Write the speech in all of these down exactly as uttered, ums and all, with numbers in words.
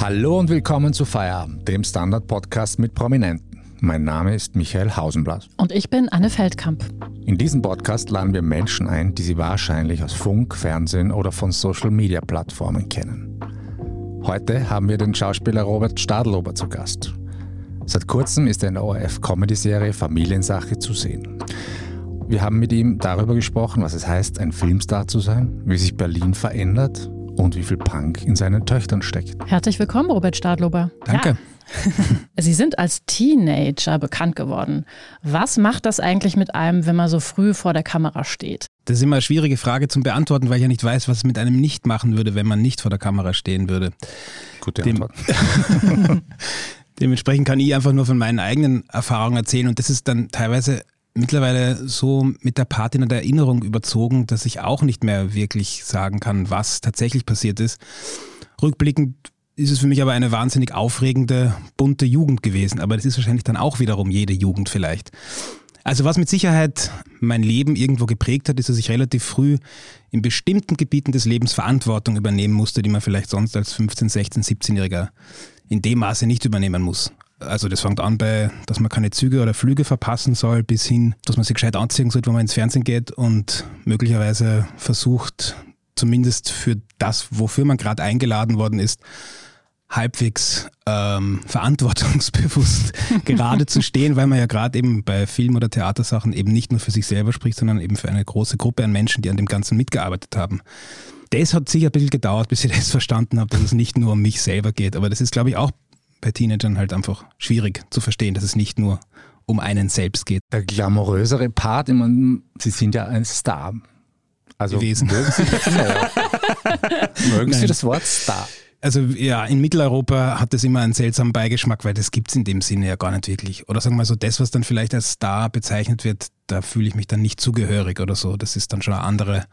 Hallo und willkommen zu Feierabend, dem Standard-Podcast mit Prominenten. Mein Name ist Michael Hausenblas. Und ich bin Anne Feldkamp. In diesem Podcast laden wir Menschen ein, die Sie wahrscheinlich aus Funk, Fernsehen oder von Social-Media-Plattformen kennen. Heute haben wir den Schauspieler Robert Stadlober zu Gast. Seit kurzem ist er in der O R F-Comedy-Serie Familiensache zu sehen. Wir haben mit ihm darüber gesprochen, was es heißt, ein Filmstar zu sein, wie sich Berlin verändert und wie viel Punk in seinen Töchtern steckt. Herzlich willkommen, Robert Stadlober. Danke. Ja. Sie sind als Teenager bekannt geworden. Was macht das eigentlich mit einem, wenn man so früh vor der Kamera steht? Das ist immer eine schwierige Frage zum Beantworten, weil ich ja nicht weiß, was es mit einem nicht machen würde, wenn man nicht vor der Kamera stehen würde. Gute Antwort. Dem Dementsprechend kann ich einfach nur von meinen eigenen Erfahrungen erzählen. Und das ist dann teilweise mittlerweile so mit der Patina der Erinnerung überzogen, dass ich auch nicht mehr wirklich sagen kann, was tatsächlich passiert ist. Rückblickend ist es für mich aber eine wahnsinnig aufregende, bunte Jugend gewesen. Aber das ist wahrscheinlich dann auch wiederum jede Jugend vielleicht. Also was mit Sicherheit mein Leben irgendwo geprägt hat, ist, dass ich relativ früh in bestimmten Gebieten des Lebens Verantwortung übernehmen musste, die man vielleicht sonst als fünfzehn-, sechzehn-, siebzehnjähriger in dem Maße nicht übernehmen muss. Also das fängt an bei, dass man keine Züge oder Flüge verpassen soll, bis hin, dass man sich gescheit anziehen sollte, wenn man ins Fernsehen geht und möglicherweise versucht, zumindest für das, wofür man gerade eingeladen worden ist, halbwegs ähm, verantwortungsbewusst gerade zu stehen, weil man ja gerade eben bei Film- oder Theatersachen eben nicht nur für sich selber spricht, sondern eben für eine große Gruppe an Menschen, die an dem Ganzen mitgearbeitet haben. Das hat sicher ein bisschen gedauert, bis ich das verstanden habe, dass es nicht nur um mich selber geht. Aber das ist, glaube ich, auch bei Teenagern halt einfach schwierig zu verstehen, dass es nicht nur um einen selbst geht. Der glamourösere Part, ich meine, Sie sind ja ein Star. Also gewesen. Mögen Sie, genau. mögen Sie das Wort Star? Also ja, in Mitteleuropa hat das immer einen seltsamen Beigeschmack, weil das gibt es in dem Sinne ja gar nicht wirklich. Oder sagen wir mal so, das, was dann vielleicht als Star bezeichnet wird, da fühle ich mich dann nicht zugehörig oder so. Das ist dann schon eine andere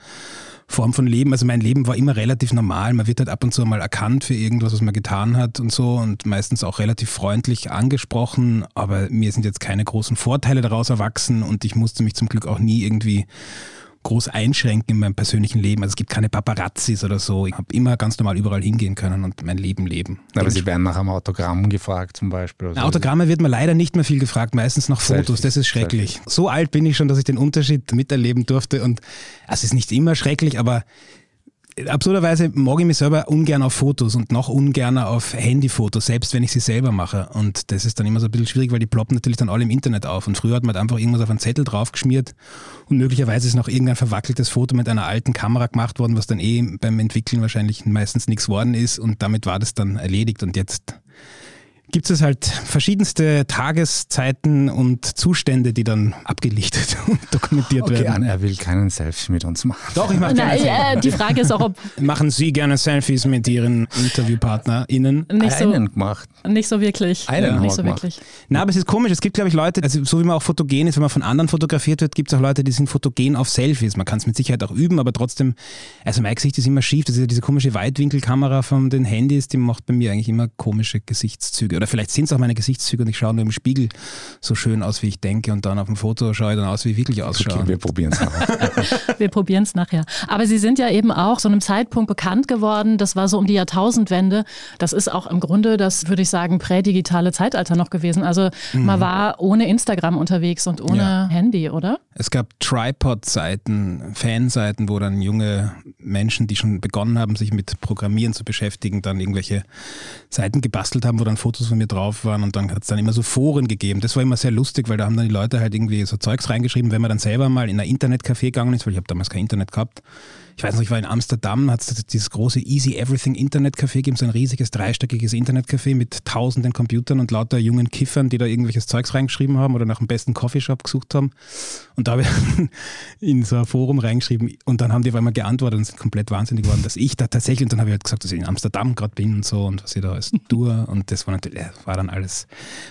Form von Leben. Also mein Leben war immer relativ normal. Man wird halt ab und zu mal erkannt für irgendwas, was man getan hat und so und meistens auch relativ freundlich angesprochen. Aber mir sind jetzt keine großen Vorteile daraus erwachsen und ich musste mich zum Glück auch nie irgendwie groß einschränken in meinem persönlichen Leben. Also es gibt keine Paparazzis oder so. Ich habe immer ganz normal überall hingehen können und mein Leben leben. Aber Sie werden nach einem Autogramm gefragt zum Beispiel. Na, Autogramme wird man leider nicht mehr viel gefragt, meistens nach Fotos. Selfies. Das ist schrecklich. Selfies. So alt bin ich schon, dass ich den Unterschied miterleben durfte. Und also es ist nicht immer schrecklich, aber absurderweise mag ich mich selber ungern auf Fotos und noch ungerner auf Handyfotos, selbst wenn ich sie selber mache. Und das ist dann immer so ein bisschen schwierig, weil die ploppen natürlich dann alle im Internet auf. Und früher hat man halt einfach irgendwas auf einen Zettel draufgeschmiert und möglicherweise ist noch irgendein verwackeltes Foto mit einer alten Kamera gemacht worden, was dann eh beim Entwickeln wahrscheinlich meistens nichts geworden ist und damit war das dann erledigt. Und jetzt gibt es halt verschiedenste Tageszeiten und Zustände, die dann abgelichtet und dokumentiert okay, werden. Okay, er will keinen Selfie mit uns machen. Doch, ich mache gerne Selfies. Äh, die Frage ist auch, ob... Machen Sie gerne Selfies mit Ihren InterviewpartnerInnen? Nicht so, einen gemacht. Nicht so wirklich. Einen ja, nicht so gemacht. Wirklich. Na, aber es ist komisch. Es gibt, glaube ich, Leute, also so wie man auch fotogen ist, wenn man von anderen fotografiert wird, gibt es auch Leute, die sind fotogen auf Selfies. Man kann es mit Sicherheit auch üben, aber trotzdem, also mein Gesicht ist immer schief. Das ist ja diese komische Weitwinkelkamera von den Handys, die macht bei mir eigentlich immer komische Gesichtszüge. Oder vielleicht sind es auch meine Gesichtszüge und ich schaue nur im Spiegel so schön aus, wie ich denke. Und dann auf dem Foto schaue ich dann aus, wie ich wirklich ausschaue. Okay, wir probieren es nachher. wir probieren es nachher. Aber Sie sind ja eben auch zu einem Zeitpunkt bekannt geworden. Das war so um die Jahrtausendwende. Das ist auch im Grunde, das würde ich sagen, prädigitale Zeitalter noch gewesen. Also mhm. man war ohne Instagram unterwegs und ohne ja. Handy, oder? Es gab Tripod-Seiten, Fanseiten, wo dann junge Menschen, die schon begonnen haben, sich mit Programmieren zu beschäftigen, dann irgendwelche Seiten gebastelt haben, wo dann Fotos von mir drauf waren und dann hat es dann immer so Foren gegeben. Das war immer sehr lustig, weil da haben dann die Leute halt irgendwie so Zeugs reingeschrieben, wenn man dann selber mal in ein Internet-Café gegangen ist, weil ich habe damals kein Internet gehabt. Ich weiß noch, ich war in Amsterdam, hat es dieses große Easy-Everything-Internet-Café gegeben, so ein riesiges, dreistöckiges Internet-Café mit tausenden Computern und lauter jungen Kiffern, die da irgendwelches Zeugs reingeschrieben haben oder nach dem besten Coffeeshop gesucht haben. Und da habe ich in so ein Forum reingeschrieben und dann haben die auf einmal geantwortet und sind komplett wahnsinnig geworden, dass ich da tatsächlich, und dann habe ich halt gesagt, dass ich in Amsterdam gerade bin und so und was ich da alles tue und das war natürlich, war dann alles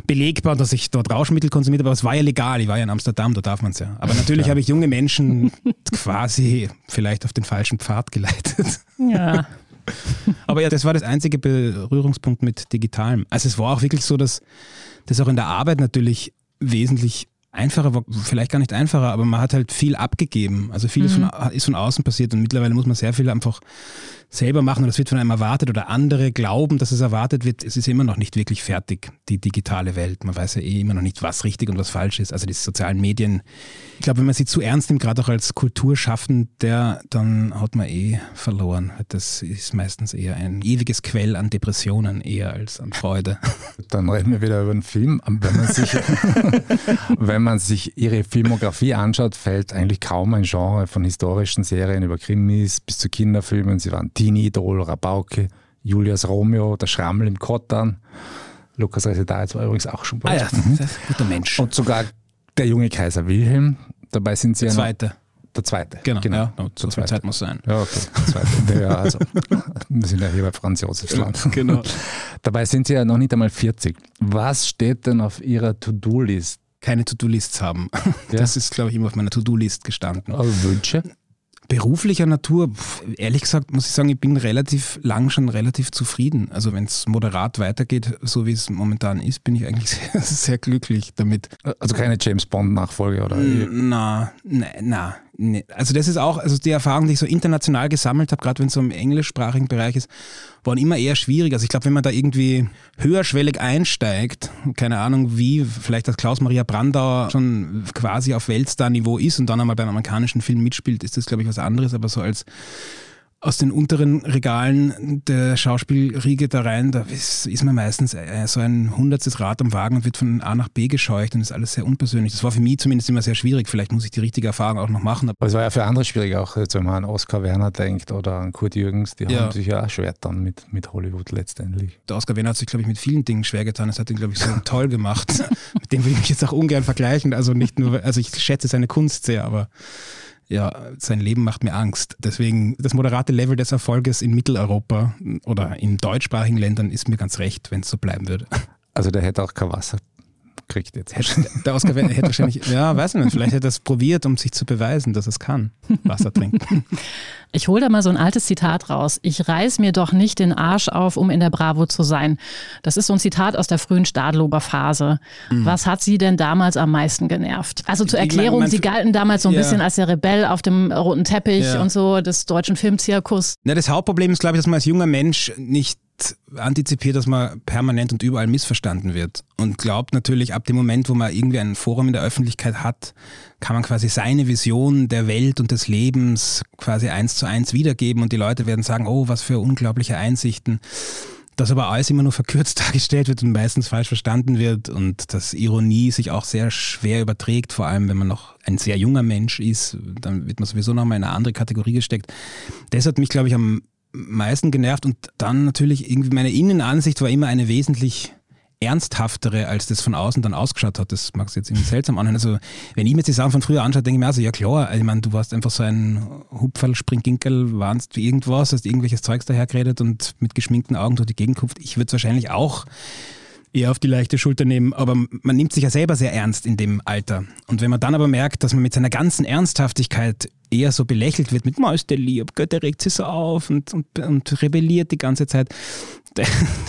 belegbar, dass ich dort Rauschmittel konsumiert habe, aber es war ja legal, ich war ja in Amsterdam, da darf man es ja. Aber natürlich ja. habe ich junge Menschen quasi vielleicht auf den falschen Pfad geleitet. Ja, Aber ja, das war das einzige Berührungspunkt mit Digitalem. Also es war auch wirklich so, dass das auch in der Arbeit natürlich wesentlich einfacher war, vielleicht gar nicht einfacher, aber man hat halt viel abgegeben. Also vieles mhm. von, ist von außen passiert und mittlerweile muss man sehr viel einfach selber machen und das wird von einem erwartet oder andere glauben, dass es erwartet wird. Es ist immer noch nicht wirklich fertig, die digitale Welt. Man weiß ja eh immer noch nicht, was richtig und was falsch ist. Also die sozialen Medien. Ich glaube, wenn man sie zu ernst nimmt, gerade auch als Kulturschaffender, dann hat man eh verloren. Das ist meistens eher ein ewiges Quell an Depressionen, eher als an Freude. Dann reden wir wieder über einen Film. Wenn man sich, wenn man sich ihre Filmografie anschaut, fällt eigentlich kaum ein Genre von historischen Serien über Krimis bis zu Kinderfilmen. Sie waren Dini-Idol, Rabauke, Julius Romeo, der Schrammel im Kottan. Lukas Resetat war übrigens auch schon bei uns. Ah ja, das ist ein guter Mensch. Und sogar der junge Kaiser Wilhelm. Dabei sind sie der Zweite. Der Zweite. Genau, genau. Ja, no, zur so Zeit muss sein. Ja, okay. Der Zweite. Ja, also, wir sind ja hier bei Franz Josefs Land. Genau. Dabei sind sie ja noch nicht einmal vierzig. Was steht denn auf ihrer To-Do-List? Keine To-Do-Lists haben. Ja? Das ist, glaube ich, immer auf meiner To-Do-List gestanden. Aber Wünsche? Beruflicher Natur, ehrlich gesagt, muss ich sagen, ich bin relativ lang schon relativ zufrieden. Also wenn es moderat weitergeht, so wie es momentan ist, bin ich eigentlich sehr, sehr glücklich damit. Also keine James-Bond-Nachfolge oder? Na, na, na. Nee. Also das ist auch, also die Erfahrung, die ich so international gesammelt habe, gerade wenn es so im englischsprachigen Bereich ist, waren immer eher schwierig. Also ich glaube, wenn man da irgendwie höherschwellig einsteigt, keine Ahnung wie, vielleicht dass Klaus-Maria Brandauer schon quasi auf Weltstar-Niveau ist und dann einmal beim amerikanischen Film mitspielt, ist das, glaube ich, was anderes. Aber so als aus den unteren Regalen der Schauspielriege da rein, da ist, ist man meistens so ein hundertstes Rad am Wagen und wird von A nach B gescheucht und ist alles sehr unpersönlich. Das war für mich zumindest immer sehr schwierig. Vielleicht muss ich die richtige Erfahrung auch noch machen. Aber es war ja für andere schwierig auch, wenn man an Oskar Werner denkt oder an Kurt Jürgens, die ja. haben sich ja auch schwer getan mit, mit Hollywood letztendlich. Der Oskar Werner hat sich, glaube ich, mit vielen Dingen schwer getan. Das hat ihn, glaube ich, so toll gemacht. Mit dem will ich mich jetzt auch ungern vergleichen. Also nicht nur, also ich schätze seine Kunst sehr, aber ja, sein Leben macht mir Angst. Deswegen, das moderate Level des Erfolges in Mitteleuropa oder in deutschsprachigen Ländern ist mir ganz recht, wenn es so bleiben würde. Also der hätte auch kein Wasser gekriegt jetzt. Hätte, der Oskar hätte wahrscheinlich, ja, weiß nicht, vielleicht hätte er es probiert, um sich zu beweisen, dass es kann, Wasser trinken. Ich hole da mal so ein altes Zitat raus. Ich reiß mir doch nicht den Arsch auf, um in der Bravo zu sein. Das ist so ein Zitat aus der frühen Stadlober Phase. Mhm. Was hat sie denn damals am meisten genervt? Also zur Erklärung, ich mein, mein, sie galten damals so ein ja. bisschen als der Rebell auf dem roten Teppich ja. und so des deutschen Filmzirkus. Na, das Hauptproblem ist, glaube ich, dass man als junger Mensch nicht antizipiert, dass man permanent und überall missverstanden wird und glaubt natürlich, ab dem Moment, wo man irgendwie ein Forum in der Öffentlichkeit hat, kann man quasi seine Vision der Welt und des Lebens quasi eins zu eins wiedergeben und die Leute werden sagen, oh, was für unglaubliche Einsichten. Dass aber alles immer nur verkürzt dargestellt wird und meistens falsch verstanden wird und dass Ironie sich auch sehr schwer überträgt, vor allem wenn man noch ein sehr junger Mensch ist, dann wird man sowieso nochmal in eine andere Kategorie gesteckt. Das hat mich, glaube ich, am meisten genervt und dann natürlich irgendwie meine Innenansicht war immer eine wesentlich ernsthaftere, als das von außen dann ausgeschaut hat. Das mag es jetzt irgendwie seltsam anhören. Also wenn ich mir jetzt die Sachen von früher anschaue, denke ich mir also, ja klar, ich meine, du warst einfach so ein Hupferl, Springginkel, warst wie irgendwas, hast irgendwelches Zeugs dahergeredet und mit geschminkten Augen durch die Gegend gehupft. Ich würde es wahrscheinlich auch eher auf die leichte Schulter nehmen, aber man nimmt sich ja selber sehr ernst in dem Alter. Und wenn man dann aber merkt, dass man mit seiner ganzen Ernsthaftigkeit eher so belächelt wird mit Mäusdelieb, Götter regt sich so auf und, und, und rebelliert die ganze Zeit.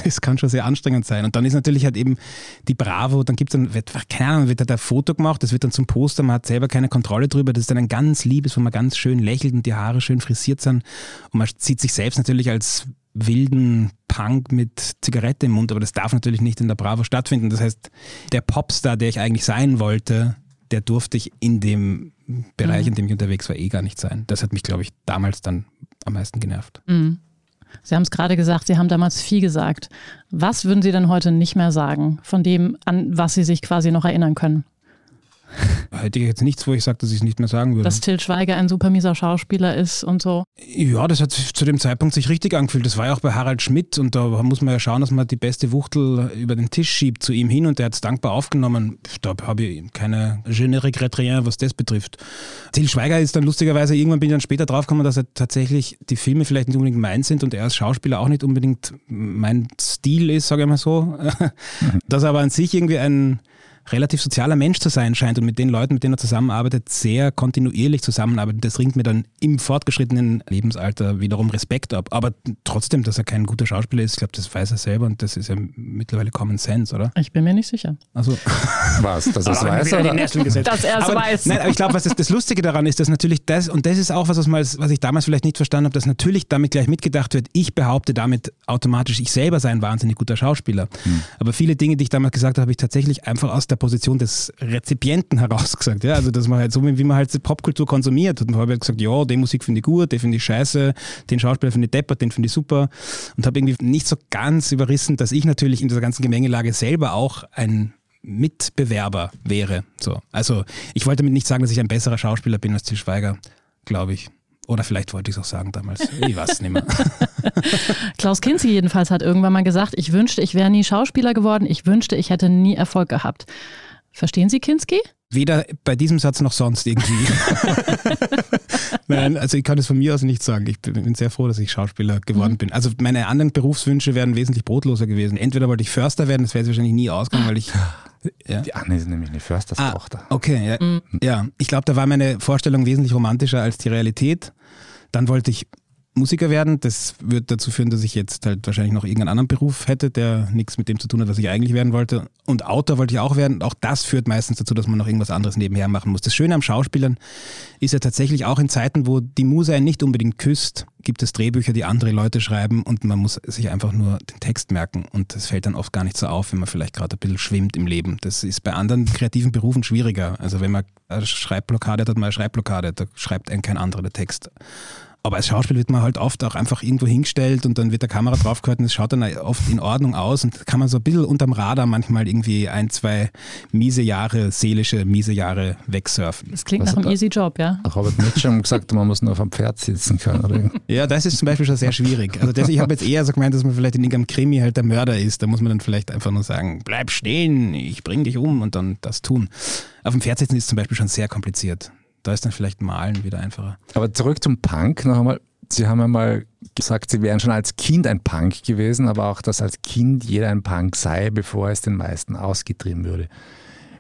Das kann schon sehr anstrengend sein. Und dann ist natürlich halt eben die Bravo, dann gibt es dann, wird, keine Ahnung, wird da ein Foto gemacht, das wird dann zum Poster, man hat selber keine Kontrolle drüber, das ist dann ein ganz liebes, wo man ganz schön lächelt und die Haare schön frisiert sind. Und man sieht sich selbst natürlich als wilden Punk mit Zigarette im Mund, aber das darf natürlich nicht in der Bravo stattfinden. Das heißt, der Popstar, der ich eigentlich sein wollte, der durfte ich in dem Bereich, mhm. in dem ich unterwegs war, eh gar nicht sein. Das hat mich, glaube ich, damals dann am meisten genervt. Mhm. Sie haben es gerade gesagt, Sie haben damals viel gesagt. Was würden Sie denn heute nicht mehr sagen, von dem, an was Sie sich quasi noch erinnern können? Hätte ich jetzt nichts, wo ich sage, dass ich es nicht mehr sagen würde. Dass Till Schweiger ein super mieser Schauspieler ist und so. Ja, das hat zu dem Zeitpunkt sich richtig angefühlt. Das war ja auch bei Harald Schmidt und da muss man ja schauen, dass man die beste Wuchtel über den Tisch schiebt zu ihm hin und der hat es dankbar aufgenommen. Da habe ich keine je ne regrette rien, was das betrifft. Till Schweiger ist dann lustigerweise, irgendwann bin ich dann später draufgekommen, dass er tatsächlich die Filme vielleicht nicht unbedingt mein sind und er als Schauspieler auch nicht unbedingt mein Stil ist, sage ich mal so. Dass er aber an sich irgendwie ein relativ sozialer Mensch zu sein scheint und mit den Leuten, mit denen er zusammenarbeitet, sehr kontinuierlich zusammenarbeitet. Das ringt mir dann im fortgeschrittenen Lebensalter wiederum Respekt ab. Aber trotzdem, dass er kein guter Schauspieler ist, ich glaube, das weiß er selber und das ist ja mittlerweile Common Sense, oder? Ich bin mir nicht sicher. Also was? Dass er es weiß, oder? Dass er es weiß. Nein, aber ich glaube, was das, das Lustige daran ist, dass natürlich das, und das ist auch was, was ich damals vielleicht nicht verstanden habe, dass natürlich damit gleich mitgedacht wird, ich behaupte damit automatisch, ich selber sei ein wahnsinnig guter Schauspieler. Hm. Aber viele Dinge, die ich damals gesagt habe, habe ich tatsächlich einfach aus der Position des Rezipienten herausgesagt. Ja? Also dass man halt so, wie man halt Popkultur konsumiert. Und habe halt gesagt, ja, die Musik finde ich gut, die finde ich scheiße, den Schauspieler finde ich deppert, den finde ich super. Und habe irgendwie nicht so ganz überrissen, dass ich natürlich in dieser ganzen Gemengelage selber auch ein Mitbewerber wäre. So. Also ich wollte damit nicht sagen, dass ich ein besserer Schauspieler bin als Till Schweiger, glaube ich. Oder vielleicht wollte ich es auch sagen damals. Ich weiß es nicht mehr. Klaus Kinski jedenfalls hat irgendwann mal gesagt, ich wünschte, ich wäre nie Schauspieler geworden. Ich wünschte, ich hätte nie Erfolg gehabt. Verstehen Sie Kinski? Weder bei diesem Satz noch sonst irgendwie. Nein, also ich kann es von mir aus nicht sagen. Ich bin sehr froh, dass ich Schauspieler geworden mhm. bin. Also meine anderen Berufswünsche wären wesentlich brotloser gewesen. Entweder wollte ich Förster werden, das wäre jetzt wahrscheinlich nie ausgegangen, weil ich... Ja. Die Anne ist nämlich eine Försterstochter. Ah, okay, ja. Mhm. ja. Ich glaube, da war meine Vorstellung wesentlich romantischer als die Realität. Dann wollte ich Musiker werden. Das würde dazu führen, dass ich jetzt halt wahrscheinlich noch irgendeinen anderen Beruf hätte, der nichts mit dem zu tun hat, was ich eigentlich werden wollte. Und Autor wollte ich auch werden. Auch das führt meistens dazu, dass man noch irgendwas anderes nebenher machen muss. Das Schöne am Schauspielern ist ja tatsächlich auch in Zeiten, wo die Muse einen nicht unbedingt küsst, gibt es Drehbücher, die andere Leute schreiben und man muss sich einfach nur den Text merken. Und das fällt dann oft gar nicht so auf, wenn man vielleicht gerade ein bisschen schwimmt im Leben. Das ist bei anderen kreativen Berufen schwieriger. Also wenn man eine Schreibblockade hat, hat man eine Schreibblockade. Da schreibt einen kein anderer den Text. Aber als Schauspieler wird man halt oft auch einfach irgendwo hingestellt und dann wird der Kamera draufgehalten, es schaut dann oft in Ordnung aus und kann man so ein bisschen unterm Radar manchmal irgendwie ein, zwei miese Jahre, seelische miese Jahre wegsurfen. Das klingt Was nach einem easy Job, ja. Robert Mitchum gesagt, man muss nur auf einem Pferd sitzen können. Oder? Ja, das ist zum Beispiel schon sehr schwierig. Also das, ich habe jetzt eher so gemeint, dass man vielleicht in irgendeinem Krimi halt der Mörder ist. Da muss man dann vielleicht einfach nur sagen, bleib stehen, ich bring dich um und dann das tun. Auf dem Pferd sitzen ist zum Beispiel schon sehr kompliziert. Da ist dann vielleicht Malen wieder einfacher. Aber zurück zum Punk noch einmal. Sie haben einmal gesagt, Sie wären schon als Kind ein Punk gewesen, aber auch, dass als Kind jeder ein Punk sei, bevor es den meisten ausgetrieben würde.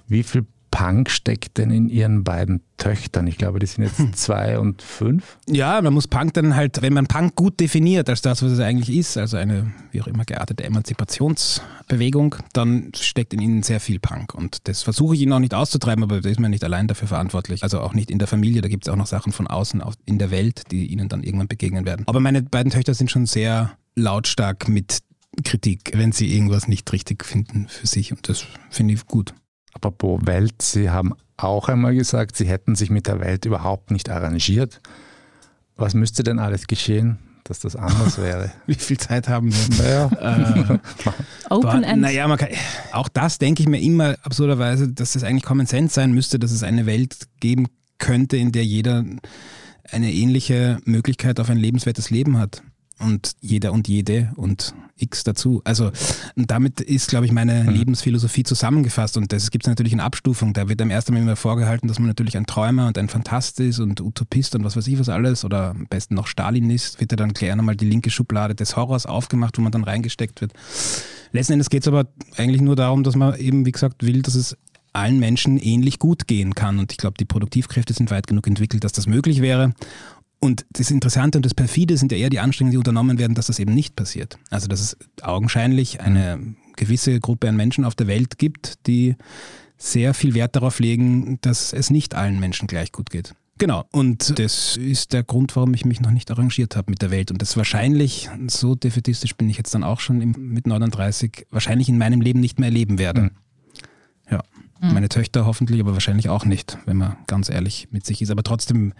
Wie viel Punk steckt denn in Ihren beiden Töchtern? Ich glaube, die sind jetzt zwei und fünf. Ja, man muss Punk dann halt, wenn man Punk gut definiert als das, was es eigentlich ist, also eine, wie auch immer geartete Emanzipationsbewegung, dann steckt in ihnen sehr viel Punk. Und das versuche ich ihnen auch nicht auszutreiben, aber da ist man nicht allein dafür verantwortlich. Also auch nicht in der Familie, da gibt es auch noch Sachen von außen in der Welt, die ihnen dann irgendwann begegnen werden. Aber meine beiden Töchter sind schon sehr lautstark mit Kritik, wenn sie irgendwas nicht richtig finden für sich. Und das finde ich gut. Apropos Welt, Sie haben auch einmal gesagt, Sie hätten sich mit der Welt überhaupt nicht arrangiert. Was müsste denn alles geschehen, dass das anders wäre? Wie viel Zeit haben wir? Naja. Äh, Open End. Naja, man kann, auch das denke ich mir immer absurderweise, dass das eigentlich Common Sense sein müsste, dass es eine Welt geben könnte, in der jeder eine ähnliche Möglichkeit auf ein lebenswertes Leben hat. Und jeder und jede und X dazu. Also damit ist, glaube ich, meine mhm. Lebensphilosophie zusammengefasst und das gibt es natürlich in Abstufung. Da wird am ersten Mal immer vorgehalten, dass man natürlich ein Träumer und ein Fantast ist und Utopist und was weiß ich was alles oder am besten noch Stalinist, wird ja dann gleich nochmal die linke Schublade des Horrors aufgemacht, wo man dann reingesteckt wird. Letzten Endes geht es aber eigentlich nur darum, dass man eben, wie gesagt, will, dass es allen Menschen ähnlich gut gehen kann und ich glaube, die Produktivkräfte sind weit genug entwickelt, dass das möglich wäre. Und das Interessante und das Perfide sind ja eher die Anstrengungen, die unternommen werden, dass das eben nicht passiert. Also dass es augenscheinlich eine gewisse Gruppe an Menschen auf der Welt gibt, die sehr viel Wert darauf legen, dass es nicht allen Menschen gleich gut geht. Genau, und das ist der Grund, warum ich mich noch nicht arrangiert habe mit der Welt. Und das wahrscheinlich, so defetistisch bin ich jetzt dann auch schon mit neununddreißig, wahrscheinlich in meinem Leben nicht mehr erleben werde. Mhm. Ja, mhm. meine Töchter hoffentlich, aber wahrscheinlich auch nicht, wenn man ganz ehrlich mit sich ist. Aber trotzdem,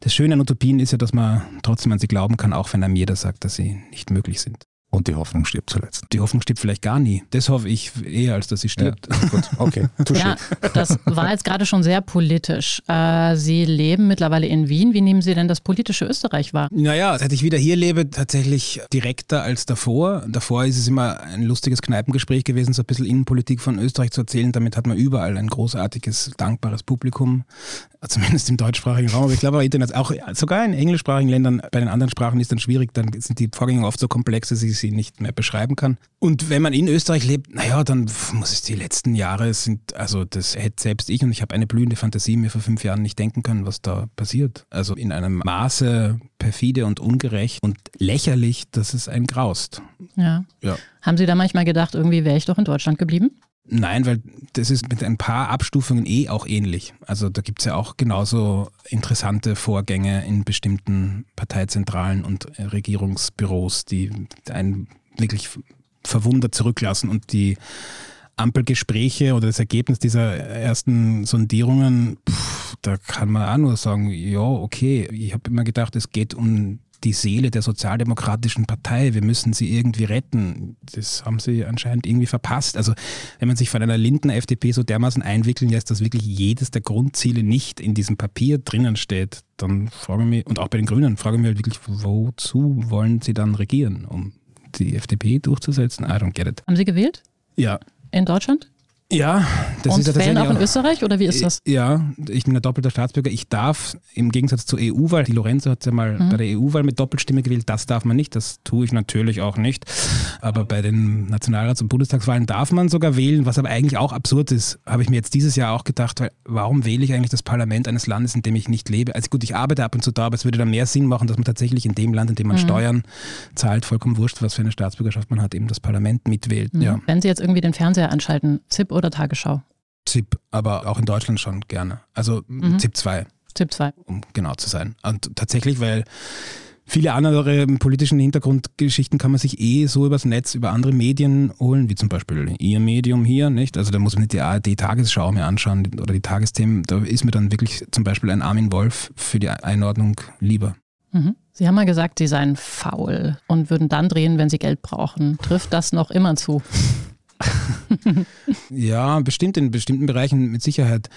das Schöne an Utopien ist ja, dass man trotzdem an sie glauben kann, auch wenn einem jeder sagt, dass sie nicht möglich sind. Und die Hoffnung stirbt zuletzt. Die Hoffnung stirbt vielleicht gar nie. Das hoffe ich eher, als dass sie stirbt. Ja, gut. Okay. Ja, das war jetzt gerade schon sehr politisch. Sie leben mittlerweile in Wien. Wie nehmen Sie denn das politische Österreich wahr? Naja, seit ich wieder hier lebe, tatsächlich direkter als davor. Davor ist es immer ein lustiges Kneipengespräch gewesen, so ein bisschen Innenpolitik von Österreich zu erzählen. Damit hat man überall ein großartiges, dankbares Publikum. zumindest im deutschsprachigen Raum, aber ich glaube auch sogar in englischsprachigen Ländern, bei den anderen Sprachen ist dann schwierig, dann sind die Vorgänge oft so komplex, dass ich sie nicht mehr beschreiben kann. Und wenn man in Österreich lebt, naja, dann muss es die letzten Jahre sind, also das hätte selbst ich, und ich habe eine blühende Fantasie mir vor fünf Jahren nicht denken können, was da passiert. Also in einem Maße perfide und ungerecht und lächerlich, dass es einen graust. Ja. Ja. Haben Sie da manchmal gedacht, irgendwie wäre ich doch in Deutschland geblieben? Nein, weil das ist mit ein paar Abstufungen eh auch ähnlich. Also da gibt es ja auch genauso interessante Vorgänge in bestimmten Parteizentralen und Regierungsbüros, die einen wirklich verwundert zurücklassen, und die Ampelgespräche oder das Ergebnis dieser ersten Sondierungen, pff, da kann man auch nur sagen, ja, okay, ich habe immer gedacht, es geht um die Seele der sozialdemokratischen Partei, wir müssen sie irgendwie retten. Das haben sie anscheinend irgendwie verpasst. Also wenn man sich von einer linken F D P so dermaßen einwickeln lässt, dass wirklich jedes der Grundziele nicht in diesem Papier drinnen steht, dann frage ich mich, und auch bei den Grünen, frage ich mich halt wirklich, wozu wollen sie dann regieren, um die F D P durchzusetzen? I don't get it. Haben Sie gewählt? Ja. In Deutschland? Ja, das und ist ja tatsächlich auch in Österreich, oder wie ist das? Ja, ich bin ein doppelter Staatsbürger. Ich darf im Gegensatz zur E U-Wahl, die Lorenzo hat ja mal mhm. bei der E U-Wahl mit Doppelstimme gewählt, das darf man nicht, das tue ich natürlich auch nicht. Aber bei den Nationalrats- und Bundestagswahlen darf man sogar wählen, was aber eigentlich auch absurd ist, habe ich mir jetzt dieses Jahr auch gedacht, weil warum wähle ich eigentlich das Parlament eines Landes, in dem ich nicht lebe? Also gut, ich arbeite ab und zu da, aber es würde dann mehr Sinn machen, dass man tatsächlich in dem Land, in dem man mhm. Steuern zahlt, vollkommen wurscht, was für eine Staatsbürgerschaft man hat, eben das Parlament mitwählt. Mhm. Ja. Wenn Sie jetzt irgendwie den Fernseher anschalten, Tipp oder Tagesschau? Tipp, aber auch in Deutschland schon gerne. Also mhm. Tipp zwei. Tipp zwei. Um genau zu sein. Und tatsächlich, weil viele andere politischen Hintergrundgeschichten kann man sich eh so übers Netz, über andere Medien holen, wie zum Beispiel Ihr Medium hier, nicht? Also da muss man nicht die A R D-Tagesschau mehr anschauen oder die Tagesthemen. Da ist mir dann wirklich zum Beispiel ein Armin Wolf für die Einordnung lieber. Mhm. Sie haben mal gesagt, Sie seien faul und würden dann drehen, wenn Sie Geld brauchen. Trifft das noch immer zu? Ja, bestimmt in bestimmten Bereichen mit Sicherheit.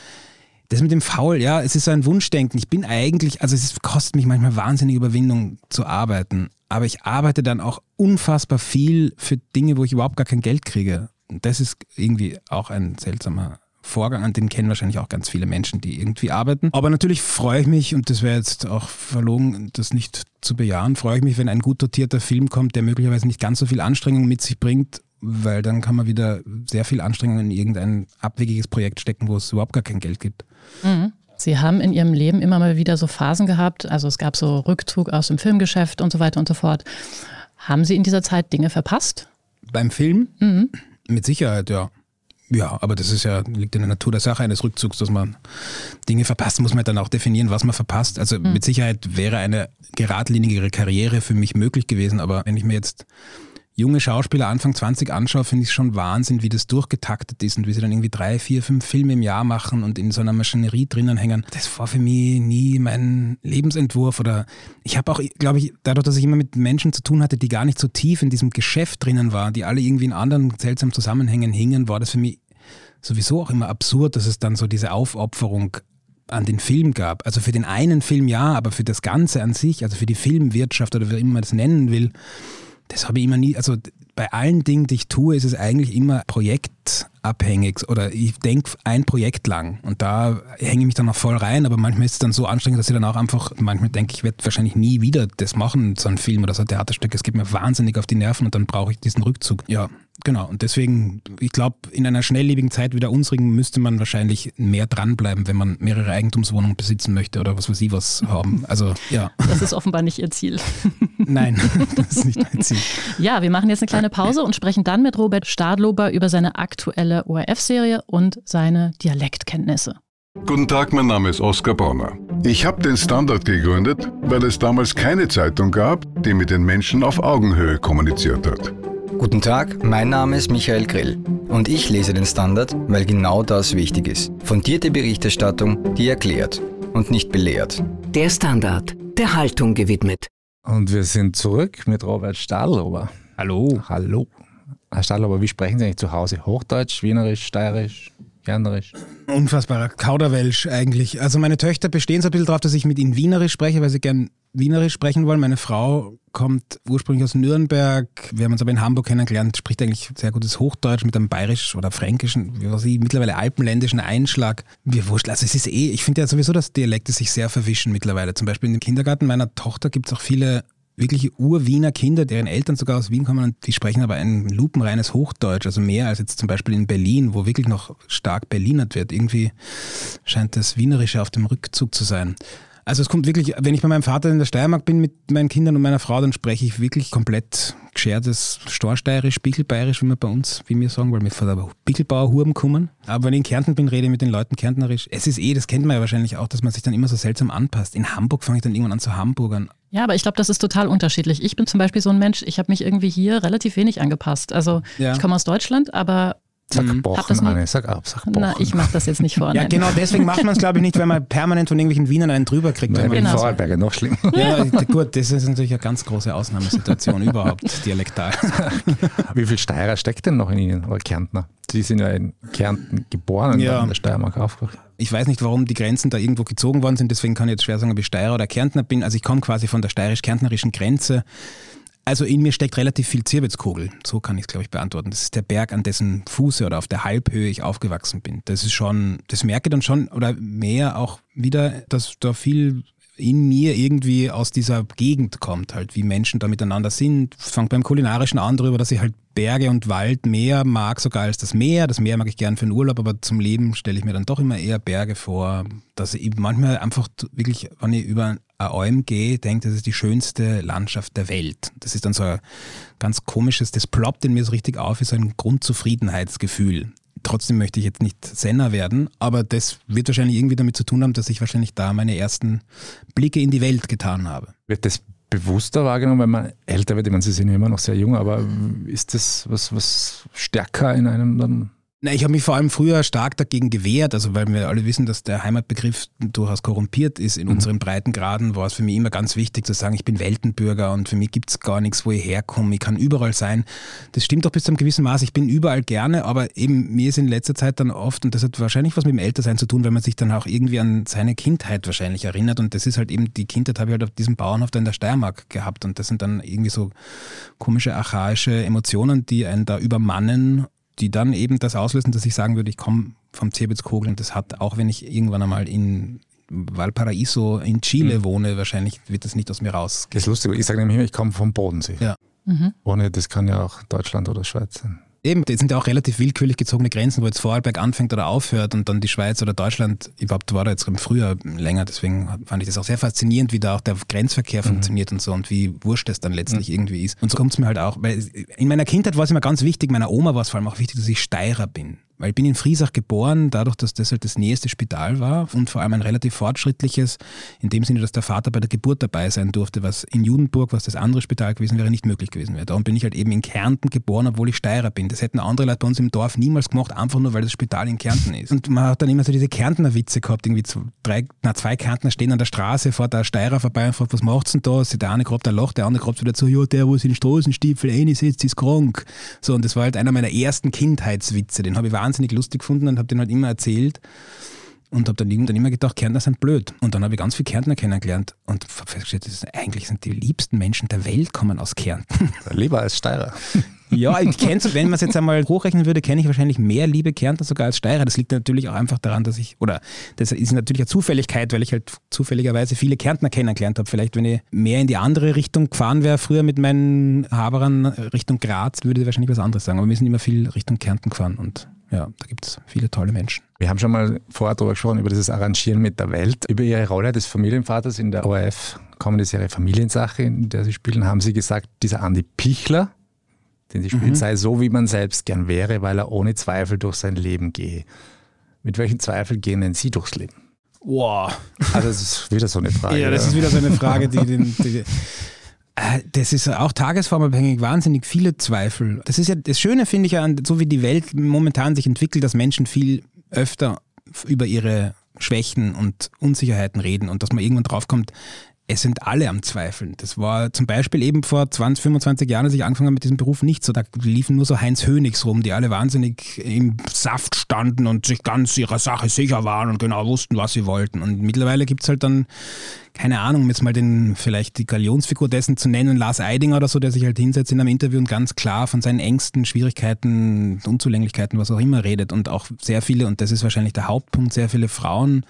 Das mit dem Faul, ja, es ist so ein Wunschdenken. Ich bin eigentlich, also es ist, kostet mich manchmal wahnsinnige Überwindung zu arbeiten, aber ich arbeite dann auch unfassbar viel für Dinge, wo ich überhaupt gar kein Geld kriege. Und das ist irgendwie auch ein seltsamer Vorgang, an den kennen wahrscheinlich auch ganz viele Menschen, die irgendwie arbeiten. Aber natürlich freue ich mich, und das wäre jetzt auch verlogen, das nicht zu bejahen, freue ich mich, wenn ein gut dotierter Film kommt, der möglicherweise nicht ganz so viel Anstrengung mit sich bringt, weil dann kann man wieder sehr viel Anstrengung in irgendein abwegiges Projekt stecken, wo es überhaupt gar kein Geld gibt. Mhm. Sie haben in Ihrem Leben immer mal wieder so Phasen gehabt, also es gab so Rückzug aus dem Filmgeschäft und so weiter und so fort. Haben Sie in dieser Zeit Dinge verpasst? Beim Film? Mhm. Mit Sicherheit, ja. Ja, aber das ist ja, liegt in der Natur der Sache eines Rückzugs, dass man Dinge verpasst, muss man dann auch definieren, was man verpasst. Also mhm. mit Sicherheit wäre eine geradlinigere Karriere für mich möglich gewesen, aber wenn ich mir jetzt junge Schauspieler Anfang zwanzig anschaue, finde ich es schon Wahnsinn, wie das durchgetaktet ist und wie sie dann irgendwie drei, vier, fünf Filme im Jahr machen und in so einer Maschinerie drinnen hängen. Das war für mich nie mein Lebensentwurf, oder ich habe auch, glaube ich, dadurch, dass ich immer mit Menschen zu tun hatte, die gar nicht so tief in diesem Geschäft drinnen waren, die alle irgendwie in anderen seltsamen Zusammenhängen hingen, war das für mich sowieso auch immer absurd, dass es dann so diese Aufopferung an den Film gab. Also für den einen Film ja, aber für das Ganze an sich, also für die Filmwirtschaft oder wie immer man das nennen will, das habe ich immer nie, also bei allen Dingen, die ich tue, ist es eigentlich immer projektabhängig, oder ich denke ein Projekt lang und da hänge ich mich dann auch voll rein, aber manchmal ist es dann so anstrengend, dass ich dann auch einfach, manchmal denke ich, werde wahrscheinlich nie wieder das machen, so ein Film oder so ein Theaterstück, es geht mir wahnsinnig auf die Nerven und dann brauche ich diesen Rückzug. Ja, genau, und deswegen, ich glaube, in einer schnelllebigen Zeit wie der unsrigen müsste man wahrscheinlich mehr dranbleiben, wenn man mehrere Eigentumswohnungen besitzen möchte oder was weiß ich was haben. Also, ja. Das ist offenbar nicht Ihr Ziel. Nein, das ist nicht mein Ziel. Ja, wir machen jetzt eine kleine Pause und sprechen dann mit Robert Stadlober über seine aktuelle O R F-Serie und seine Dialektkenntnisse. Guten Tag, mein Name ist Oskar Werner. Ich habe den Standard gegründet, weil es damals keine Zeitung gab, die mit den Menschen auf Augenhöhe kommuniziert hat. Guten Tag, mein Name ist Michael Grill und ich lese den Standard, weil genau das wichtig ist. Fundierte Berichterstattung, die erklärt und nicht belehrt. Der Standard, der Haltung gewidmet. Und wir sind zurück mit Robert Stadlober. Hallo. Hallo. Herr Stadlober, wie sprechen Sie eigentlich zu Hause? Hochdeutsch, Wienerisch, Steirisch? Wienerisch. Unfassbarer Kauderwelsch eigentlich. Also meine Töchter bestehen so ein bisschen darauf, dass ich mit ihnen Wienerisch spreche, weil sie gern Wienerisch sprechen wollen. Meine Frau kommt ursprünglich aus Nürnberg. Wir haben uns aber in Hamburg kennengelernt, spricht eigentlich sehr gutes Hochdeutsch mit einem bayerisch oder fränkischen, wie weiß ich, mittlerweile alpenländischen Einschlag. Mir wurscht, also es ist eh, ich finde ja sowieso, dass Dialekte sich sehr verwischen mittlerweile. Zum Beispiel in dem Kindergarten meiner Tochter gibt es auch viele wirkliche Ur-Wiener Kinder, deren Eltern sogar aus Wien kommen, und die sprechen aber ein lupenreines Hochdeutsch, also mehr als jetzt zum Beispiel in Berlin, wo wirklich noch stark berlinert wird. Irgendwie scheint das Wienerische auf dem Rückzug zu sein. Also es kommt wirklich, wenn ich bei meinem Vater in der Steiermark bin mit meinen Kindern und meiner Frau, dann spreche ich wirklich komplett geschertes Storsteirisch, Bickelbayerisch, wie man bei uns, wie wir sagen wollen, mit Bickelbauer Hurm kommen. Aber wenn ich in Kärnten bin, rede ich mit den Leuten Kärntnerisch. Es ist eh, das kennt man ja wahrscheinlich auch, dass man sich dann immer so seltsam anpasst. In Hamburg fange ich dann irgendwann an zu Hamburgern. Ja, aber ich glaube, das ist total unterschiedlich. Ich bin zum Beispiel so ein Mensch, ich habe mich irgendwie hier relativ wenig angepasst. Also ja. Ich komme aus Deutschland, aber... Sag Bochen, das Anne, sag ab, sag Bochen. Na, ich mach das jetzt nicht vorne. Ja, genau, deswegen macht man es, glaube ich, nicht, weil man permanent von irgendwelchen Wienern einen drüber kriegt. Nein, genau. Vorarlberger, noch schlimmer. Ja, gut, das ist natürlich eine ganz große Ausnahmesituation überhaupt, dialektal. Wie viel Steirer steckt denn noch in Ihnen, oder Kärntner? Sie sind ja in Kärnten geboren und ja. In der Steiermark aufgewachsen. Ich weiß nicht, warum die Grenzen da irgendwo gezogen worden sind, deswegen kann ich jetzt schwer sagen, ob ich Steirer oder Kärntner bin. Also ich komme quasi von der steirisch-kärntnerischen Grenze. Also in mir steckt relativ viel Zirbitzkogel, so kann ich es, glaube ich, beantworten. Das ist der Berg, an dessen Fuße oder auf der Halbhöhe ich aufgewachsen bin. Das ist schon, das merke ich dann schon oder mehr auch wieder, dass da viel in mir irgendwie aus dieser Gegend kommt, halt, wie Menschen da miteinander sind. Fangt beim Kulinarischen an drüber, dass ich halt Berge und Wald mehr mag, sogar als das Meer. Das Meer mag ich gern für den Urlaub, aber zum Leben stelle ich mir dann doch immer eher Berge vor. Dass ich manchmal einfach wirklich, wenn ich über eine Alm gehe, denke, das ist die schönste Landschaft der Welt. Das ist dann so ein ganz komisches, das ploppt in mir so richtig auf, ist ein Grundzufriedenheitsgefühl. Trotzdem möchte ich jetzt nicht Senner werden, aber das wird wahrscheinlich irgendwie damit zu tun haben, dass ich wahrscheinlich da meine ersten Blicke in die Welt getan habe. Wird das bewusster wahrgenommen, wenn man älter wird? Ich meine, Sie sind ja immer noch sehr jung, aber ist das was, was stärker in einem dann? Na, ich habe mich vor allem früher stark dagegen gewehrt, also weil wir alle wissen, dass der Heimatbegriff durchaus korrumpiert ist. In mhm. unseren Breitengraden war es für mich immer ganz wichtig zu sagen, ich bin Weltenbürger und für mich gibt es gar nichts, wo ich herkomme, ich kann überall sein. Das stimmt doch bis zu einem gewissen Maß, ich bin überall gerne, aber eben mir ist in letzter Zeit dann oft, und das hat wahrscheinlich was mit dem Ältersein zu tun, weil man sich dann auch irgendwie an seine Kindheit wahrscheinlich erinnert, und das ist halt eben, die Kindheit habe ich halt auf diesem Bauernhof da in der Steiermark gehabt, und das sind dann irgendwie so komische, archaische Emotionen, die einen da übermannen, die dann eben das auslösen, dass ich sagen würde, ich komme vom Zirbitzkogel, und das hat, auch wenn ich irgendwann einmal in Valparaíso in Chile mhm. wohne, wahrscheinlich wird das nicht aus mir raus. Das ist lustig, ich sage nämlich immer, ich komme vom Bodensee. Ja. Mhm. Ohne, das kann ja auch Deutschland oder Schweiz sein. Eben, das sind ja auch relativ willkürlich gezogene Grenzen, wo jetzt Vorarlberg anfängt oder aufhört und dann die Schweiz oder Deutschland, überhaupt war da jetzt im Frühjahr länger, deswegen fand ich das auch sehr faszinierend, wie da auch der Grenzverkehr mhm. funktioniert und so, und wie wurscht das dann letztlich mhm. irgendwie ist. Und so kommt es mir halt auch, weil in meiner Kindheit war es immer ganz wichtig, meiner Oma war es vor allem auch wichtig, dass ich Steirer bin. Weil ich bin in Friesach geboren, dadurch, dass das halt das nächste Spital war und vor allem ein relativ fortschrittliches, in dem Sinne, dass der Vater bei der Geburt dabei sein durfte, was in Judenburg, was das andere Spital gewesen wäre, nicht möglich gewesen wäre. Darum bin ich halt eben in Kärnten geboren, obwohl ich Steirer bin. Das hätten andere Leute bei uns im Dorf niemals gemacht, einfach nur, weil das Spital in Kärnten ist. Und man hat dann immer so diese Kärntner Witze gehabt, irgendwie drei, na, zwei Kärntner stehen an der Straße, fährt der Steirer vorbei und fragt, was macht's denn da? Der eine grabt ein Loch, der andere grabt wieder zu, ja, der, wo es in den Straßenstiefel reinsetzt, ist krank. So, und das war halt einer meiner ersten Kindheitswitze, den habe ich wahnsinnig wahnsinnig lustig gefunden und habe den halt immer erzählt und habe dann irgendwann immer gedacht, Kärntner sind blöd. Und dann habe ich ganz viele Kärntner kennengelernt und festgestellt, das ist, eigentlich sind die liebsten Menschen der Welt, kommen aus Kärnten. Lieber als Steirer. Ja, ich kenn's, wenn man es jetzt einmal hochrechnen würde, kenne ich wahrscheinlich mehr liebe Kärntner sogar als Steirer. Das liegt natürlich auch einfach daran, dass ich, oder das ist natürlich eine Zufälligkeit, weil ich halt zufälligerweise viele Kärntner kennengelernt habe. Vielleicht, wenn ich mehr in die andere Richtung gefahren wäre, früher mit meinen Haberern Richtung Graz, würde ich wahrscheinlich was anderes sagen. Aber wir sind immer viel Richtung Kärnten gefahren und ja, da gibt es viele tolle Menschen. Wir haben schon mal vorher darüber gesprochen, über dieses Arrangieren mit der Welt. Über Ihre Rolle des Familienvaters in der O R F-kommende Serie Familiensache, in der Sie spielen, haben Sie gesagt, dieser Andi Pichler, den Sie spielen, mhm. sei so, wie man selbst gern wäre, weil er ohne Zweifel durch sein Leben gehe. Mit welchen Zweifeln gehen denn Sie durchs Leben? Wow. Also das ist wieder so eine Frage. Ja, das oder? ist wieder so eine Frage, die den... Die, das ist auch tagesformabhängig, wahnsinnig viele Zweifel. Das ist ja das Schöne, finde ich, ja, so wie die Welt momentan sich entwickelt, dass Menschen viel öfter über ihre Schwächen und Unsicherheiten reden und dass man irgendwann draufkommt, es sind alle am Zweifeln. Das war zum Beispiel eben vor zwanzig, fünfundzwanzig Jahren, als ich angefangen habe mit diesem Beruf, nicht so. Da liefen nur so Heinz Hönigs rum, die alle wahnsinnig im Saft standen und sich ganz ihrer Sache sicher waren und genau wussten, was sie wollten. Und mittlerweile gibt es halt dann, keine Ahnung, um jetzt mal den, vielleicht die Galionsfigur dessen zu nennen, Lars Eidinger oder so, der sich halt hinsetzt in einem Interview und ganz klar von seinen Ängsten, Schwierigkeiten, Unzulänglichkeiten, was auch immer redet. Und auch sehr viele, und das ist wahrscheinlich der Hauptpunkt, sehr viele Frauen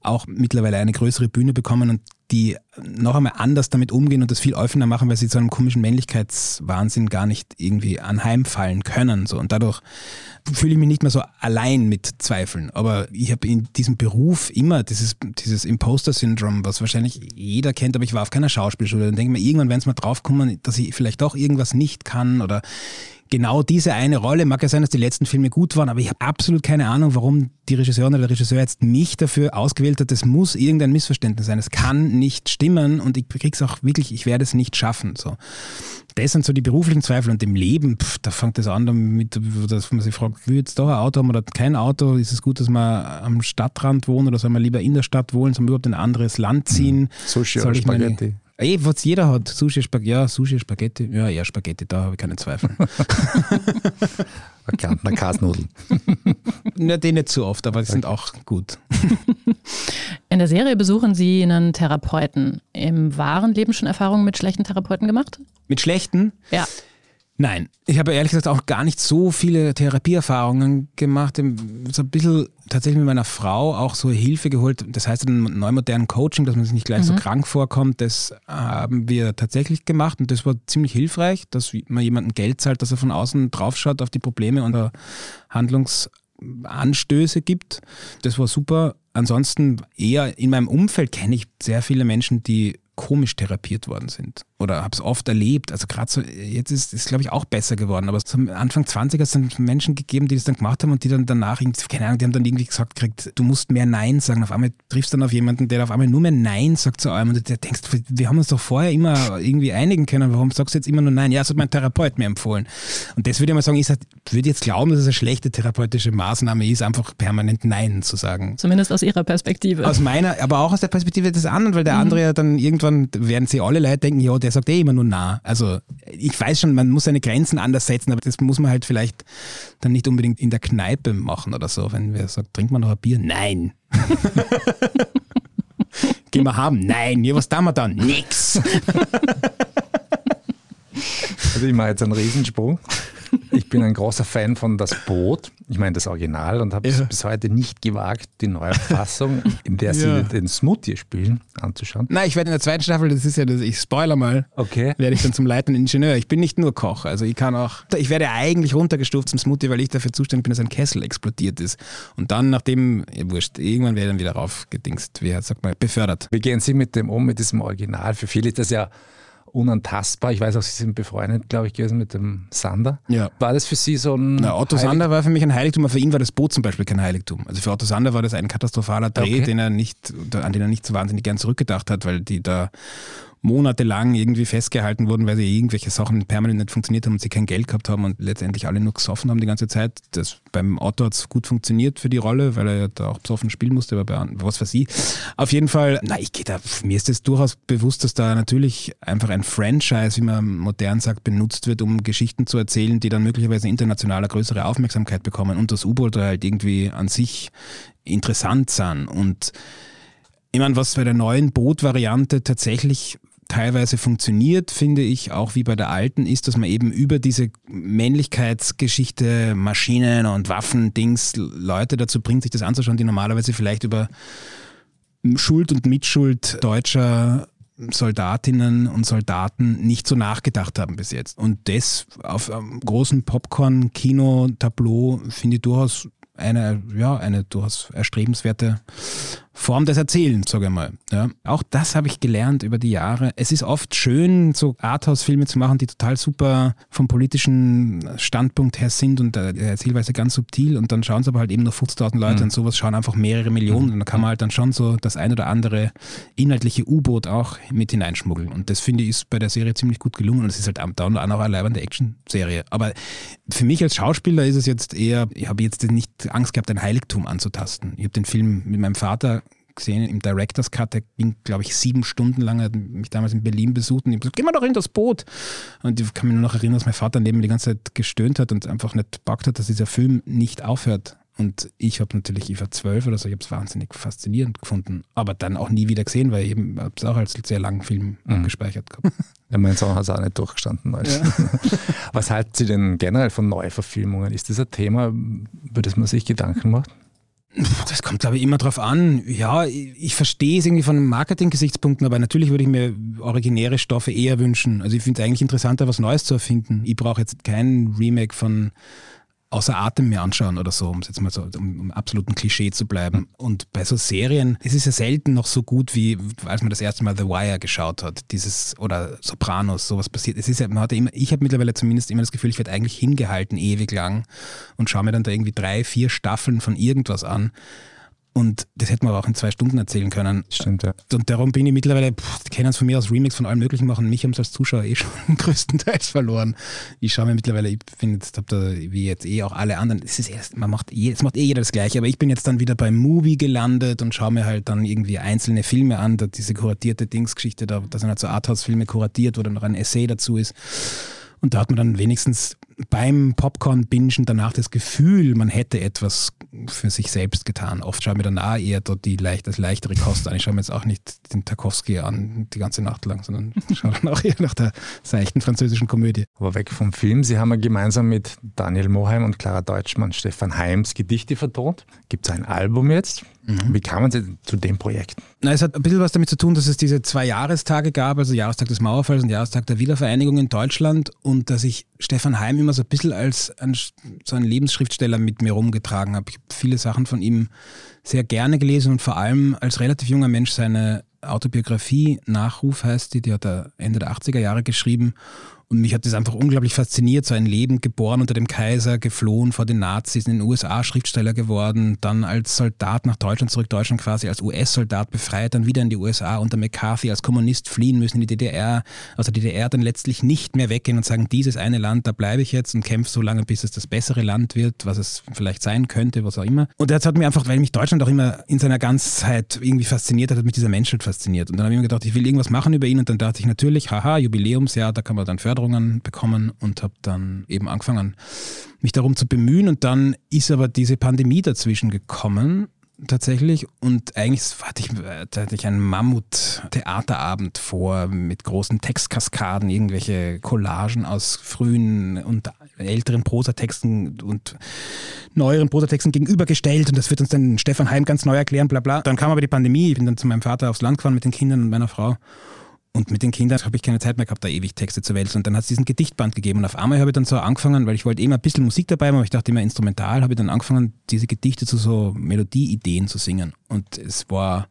auch mittlerweile eine größere Bühne bekommen und die noch einmal anders damit umgehen und das viel offener machen, weil sie zu einem komischen Männlichkeitswahnsinn gar nicht irgendwie anheimfallen können. So. Und dadurch fühle ich mich nicht mehr so allein mit Zweifeln. Aber ich habe in diesem Beruf immer dieses, dieses Imposter-Syndrom, was wahrscheinlich jeder kennt, aber ich war auf keiner Schauspielschule. Dann denke ich mir, irgendwann werden es mal draufkommen, dass ich vielleicht auch irgendwas nicht kann oder genau diese eine Rolle. Mag ja sein, dass die letzten Filme gut waren, aber ich habe absolut keine Ahnung, warum die Regisseurin oder der Regisseur jetzt mich dafür ausgewählt hat. Das muss irgendein Missverständnis sein. Es kann nicht stimmen und ich krieg's auch wirklich, ich werde es nicht schaffen. So. Das sind so die beruflichen Zweifel und im Leben, pff, da fängt das an damit, dass man sich fragt, will jetzt doch ein Auto haben oder kein Auto? Ist es gut, dass man am Stadtrand wohnt oder soll man lieber in der Stadt wohnen? Soll man überhaupt in ein anderes Land ziehen? Sushi oder Spaghetti? Ey, was jeder hat, Sushi, Spaghetti, ja, Sushi, Spaghetti, ja, eher Spaghetti, da habe ich keine Zweifel. Kärntner Kasnudeln. Na, die nicht so oft, aber die sind auch gut. In der Serie besuchen Sie einen Therapeuten. Im wahren Leben schon Erfahrungen mit schlechten Therapeuten gemacht? Mit schlechten? Ja. Nein, ich habe ehrlich gesagt auch gar nicht so viele Therapieerfahrungen gemacht. So ein bisschen tatsächlich mit meiner Frau auch so Hilfe geholt. Das heißt, einen neumodernen Coaching, dass man sich nicht gleich mhm. so krank vorkommt, das haben wir tatsächlich gemacht. Und das war ziemlich hilfreich, dass man jemandem Geld zahlt, dass er von außen draufschaut auf die Probleme und Handlungsanstöße gibt. Das war super. Ansonsten eher in meinem Umfeld kenne ich sehr viele Menschen, die komisch therapiert worden sind oder habe es oft erlebt, also gerade so, jetzt ist es glaube ich auch besser geworden, aber zum Anfang zwanziger sind Menschen gegeben, die das dann gemacht haben und die dann danach, keine Ahnung, die haben dann irgendwie gesagt kriegt, du musst mehr Nein sagen, auf einmal triffst du dann auf jemanden, der auf einmal nur mehr Nein sagt zu allem und du denkst, wir haben uns doch vorher immer irgendwie einigen können, warum sagst du jetzt immer nur Nein? Ja, das hat mein Therapeut mir empfohlen und das würde ich mal sagen, ich würde jetzt glauben, dass es eine schlechte therapeutische Maßnahme ist, einfach permanent Nein zu sagen. Zumindest aus ihrer Perspektive. Aus meiner, aber auch aus der Perspektive des anderen, weil der mhm. andere ja dann irgendwann werden sie alle Leute denken, ja, der sagt eh immer nur na. Also ich weiß schon, man muss seine Grenzen anders setzen, aber das muss man halt vielleicht dann nicht unbedingt in der Kneipe machen oder so. Wenn wer sagt, trinkt man noch ein Bier? Nein. Gehen wir haben? Nein. Ja, was tun wir dann? Nix. Also ich mache jetzt einen Riesensprung. Ich bin ein großer Fan von Das Boot, ich meine das Original, und habe es ja. bis heute nicht gewagt, die neue Fassung, in der sie ja. den Smoothie spielen, anzuschauen. Nein, ich werde in der zweiten Staffel, das ist ja, das, ich spoiler mal, okay. werde ich dann zum leitenden Ingenieur. Ich bin nicht nur Koch, also ich kann auch, ich werde eigentlich runtergestuft zum Smoothie, weil ich dafür zuständig bin, dass ein Kessel explodiert ist. Und dann nachdem, ja, wurscht, irgendwann werde ich dann wieder raufgedingst, wie sagt man, befördert. Wie gehen Sie mit dem um, mit diesem Original? Für viele ist das ja unantastbar. Ich weiß auch, Sie sind befreundet, glaube ich, gewesen mit dem Sander. Ja. War das für Sie so ein... Na, Otto Heilig- Sander war für mich ein Heiligtum, aber für ihn war das Boot zum Beispiel kein Heiligtum. Also für Otto Sander war das ein katastrophaler Dreh, okay. den er nicht, an den er nicht so wahnsinnig gern zurückgedacht hat, weil die da monatelang irgendwie festgehalten wurden, weil sie irgendwelche Sachen permanent nicht funktioniert haben und sie kein Geld gehabt haben und letztendlich alle nur gesoffen haben die ganze Zeit. Das, beim Otto hat es gut funktioniert für die Rolle, weil er ja da auch besoffen spielen musste, aber bei, was weiß ich. Auf jeden Fall, na, ich gehe da, mir ist das durchaus bewusst, dass da natürlich einfach ein Franchise, wie man modern sagt, benutzt wird, um Geschichten zu erzählen, die dann möglicherweise internationaler größere Aufmerksamkeit bekommen und das U-Boot halt irgendwie an sich interessant sind. Und ich meine, was bei der neuen Boot-Variante tatsächlich teilweise funktioniert, finde ich, auch wie bei der alten, ist, dass man eben über diese Männlichkeitsgeschichte, Maschinen und Waffen-Dings Leute dazu bringt, sich das anzuschauen, die normalerweise vielleicht über Schuld und Mitschuld deutscher Soldatinnen und Soldaten nicht so nachgedacht haben bis jetzt. Und das auf einem großen Popcorn-Kino-Tableau finde ich durchaus eine, ja, eine durchaus erstrebenswerte Form des Erzählens, sage ich mal. Ja. Auch das habe ich gelernt über die Jahre. Es ist oft schön, so Arthouse-Filme zu machen, die total super vom politischen Standpunkt her sind und der Erzählweise ganz subtil und dann schauen es aber halt eben nur fünfzigtausend Leute mhm. und sowas schauen einfach mehrere Millionen und da kann man halt dann schon so das ein oder andere inhaltliche U-Boot auch mit hineinschmuggeln und das finde ich ist bei der Serie ziemlich gut gelungen und es ist halt am Down auch eine leibende Action-Serie. Aber für mich als Schauspieler ist es jetzt eher, ich habe jetzt nicht Angst gehabt, ein Heiligtum anzutasten. Ich habe den Film mit meinem Vater gesehen, im Director's Cut, der ging, glaube ich, sieben Stunden lang, hat mich damals in Berlin besucht und ich habe gesagt, geh mal doch in das Boot. Und ich kann mich nur noch erinnern, dass mein Vater neben mir die ganze Zeit gestöhnt hat und einfach nicht gepackt hat, dass dieser Film nicht aufhört. Und ich habe natürlich, ich war zwölf oder so, ich habe es wahnsinnig faszinierend gefunden, aber dann auch nie wieder gesehen, weil ich habe es auch als sehr langen Film mhm. gespeichert gehabt. Ja, mein Sohn hat es auch nicht durchgestanden. Also. Ja. Was halten Sie denn generell von Neuverfilmungen? Ist das ein Thema, über das man sich Gedanken macht? Das kommt, glaube ich, immer drauf an. Ja, ich verstehe es irgendwie von Marketing-Gesichtspunkten, aber natürlich würde ich mir originäre Stoffe eher wünschen. Also ich finde es eigentlich interessanter, was Neues zu erfinden. Ich brauche jetzt kein Remake von Außer Atem mir anschauen oder so, um jetzt mal so, um, um absoluten Klischee zu bleiben. Und bei so Serien, es ist ja selten noch so gut, wie als man das erste Mal The Wire geschaut hat, dieses oder Sopranos, sowas passiert. Es ist ja, man hat ja immer, ich habe mittlerweile zumindest immer das Gefühl, ich werde eigentlich hingehalten ewig lang und schaue mir dann da irgendwie drei, vier Staffeln von irgendwas an. Und das hätten wir aber auch in zwei Stunden erzählen können. Stimmt, ja. Und darum bin ich mittlerweile, pff, die kennen uns von mir aus Remix von allem Möglichen machen. Mich haben es als Zuschauer eh schon größtenteils verloren. Ich schaue mir mittlerweile, ich bin jetzt, hab da, wie jetzt eh auch alle anderen, es ist erst, man macht eh, es macht eh jeder das Gleiche, aber ich bin jetzt dann wieder beim Movie gelandet und schaue mir halt dann irgendwie einzelne Filme an, da diese kuratierte Dingsgeschichte, da, da sind halt so Arthouse-Filme kuratiert, wo dann noch ein Essay dazu ist. Und da hat man dann wenigstens beim Popcorn-Bingen danach das Gefühl, man hätte etwas für sich selbst getan. Oft schaue ich mir danach eher dort die leicht, das leichtere Kost an. Ich schaue mir jetzt auch nicht den Tarkowski an die ganze Nacht lang, sondern schaue dann auch eher nach der seichten französischen Komödie. Aber weg vom Film. Sie haben ja gemeinsam mit Daniel Moheim und Clara Deutschmann Stefan Heims Gedichte vertont. Gibt es ein Album jetzt? Mhm. Wie kamen Sie zu dem Projekt? Na, es hat ein bisschen was damit zu tun, dass es diese zwei Jahrestage gab, also Jahrestag des Mauerfalls und Jahrestag der Wiedervereinigung in Deutschland und dass ich Stefan Heim immer so ein bisschen als ein, so einen Lebensschriftsteller mit mir rumgetragen habe. Ich habe viele Sachen von ihm sehr gerne gelesen und vor allem als relativ junger Mensch seine Autobiografie, Nachruf heißt die, die hat er Ende der achtziger Jahre geschrieben. Und mich hat das einfach unglaublich fasziniert, so ein Leben, geboren unter dem Kaiser, geflohen vor den Nazis, in den U S A Schriftsteller geworden, dann als Soldat nach Deutschland zurück, Deutschland quasi als U S-Soldat befreit, dann wieder in die U S A unter McCarthy als Kommunist fliehen müssen in die D D R, aus der D D R dann letztlich nicht mehr weggehen und sagen, dieses eine Land, da bleibe ich jetzt und kämpfe so lange, bis es das bessere Land wird, was es vielleicht sein könnte, was auch immer. Und das hat mir einfach, weil mich Deutschland auch immer in seiner Ganzheit irgendwie fasziniert hat, hat mich dieser Menschheit fasziniert. Und dann habe ich mir gedacht, ich will irgendwas machen über ihn und dann dachte ich natürlich, haha, Jubiläumsjahr, da kann man dann fördern. bekommen und habe dann eben angefangen, mich darum zu bemühen und dann ist aber diese Pandemie dazwischen gekommen tatsächlich und eigentlich hatte ich, hatte ich einen Mammut-Theaterabend vor mit großen Textkaskaden, irgendwelche Collagen aus frühen und älteren Prosatexten und neueren Prosatexten gegenübergestellt und das wird uns dann Stefan Heim ganz neu erklären, bla bla. Dann kam aber die Pandemie, ich bin dann zu meinem Vater aufs Land gefahren mit den Kindern und meiner Frau. Und mit den Kindern habe ich keine Zeit mehr gehabt, da ewig Texte zu wälzen. Und dann hat es diesen Gedichtband gegeben. Und auf einmal habe ich dann so angefangen, weil ich wollte immer ein bisschen Musik dabei haben, aber ich dachte immer instrumental, habe ich dann angefangen, diese Gedichte zu so Melodieideen zu singen. Und es war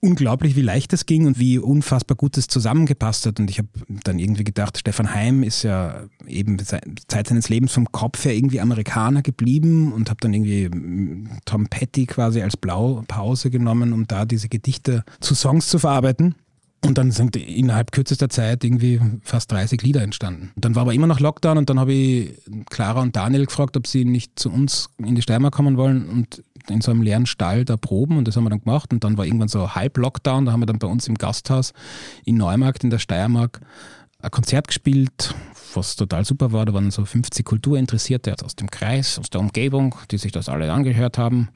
unglaublich, wie leicht das ging und wie unfassbar gut das zusammengepasst hat. Und ich habe dann irgendwie gedacht, Stefan Heim ist ja eben Zeit seines Lebens vom Kopf her irgendwie Amerikaner geblieben und habe dann irgendwie Tom Petty quasi als Blaupause genommen, um da diese Gedichte zu Songs zu verarbeiten. Und dann sind innerhalb kürzester Zeit irgendwie fast dreißig Lieder entstanden. Dann war aber immer noch Lockdown und dann habe ich Clara und Daniel gefragt, ob sie nicht zu uns in die Steiermark kommen wollen und in so einem leeren Stall da proben und das haben wir dann gemacht. Und dann war irgendwann so halb Lockdown, da haben wir dann bei uns im Gasthaus in Neumarkt in der Steiermark ein Konzert gespielt, was total super war. Da waren so fünfzig Kulturinteressierte aus dem Kreis, aus der Umgebung, die sich das alle angehört haben.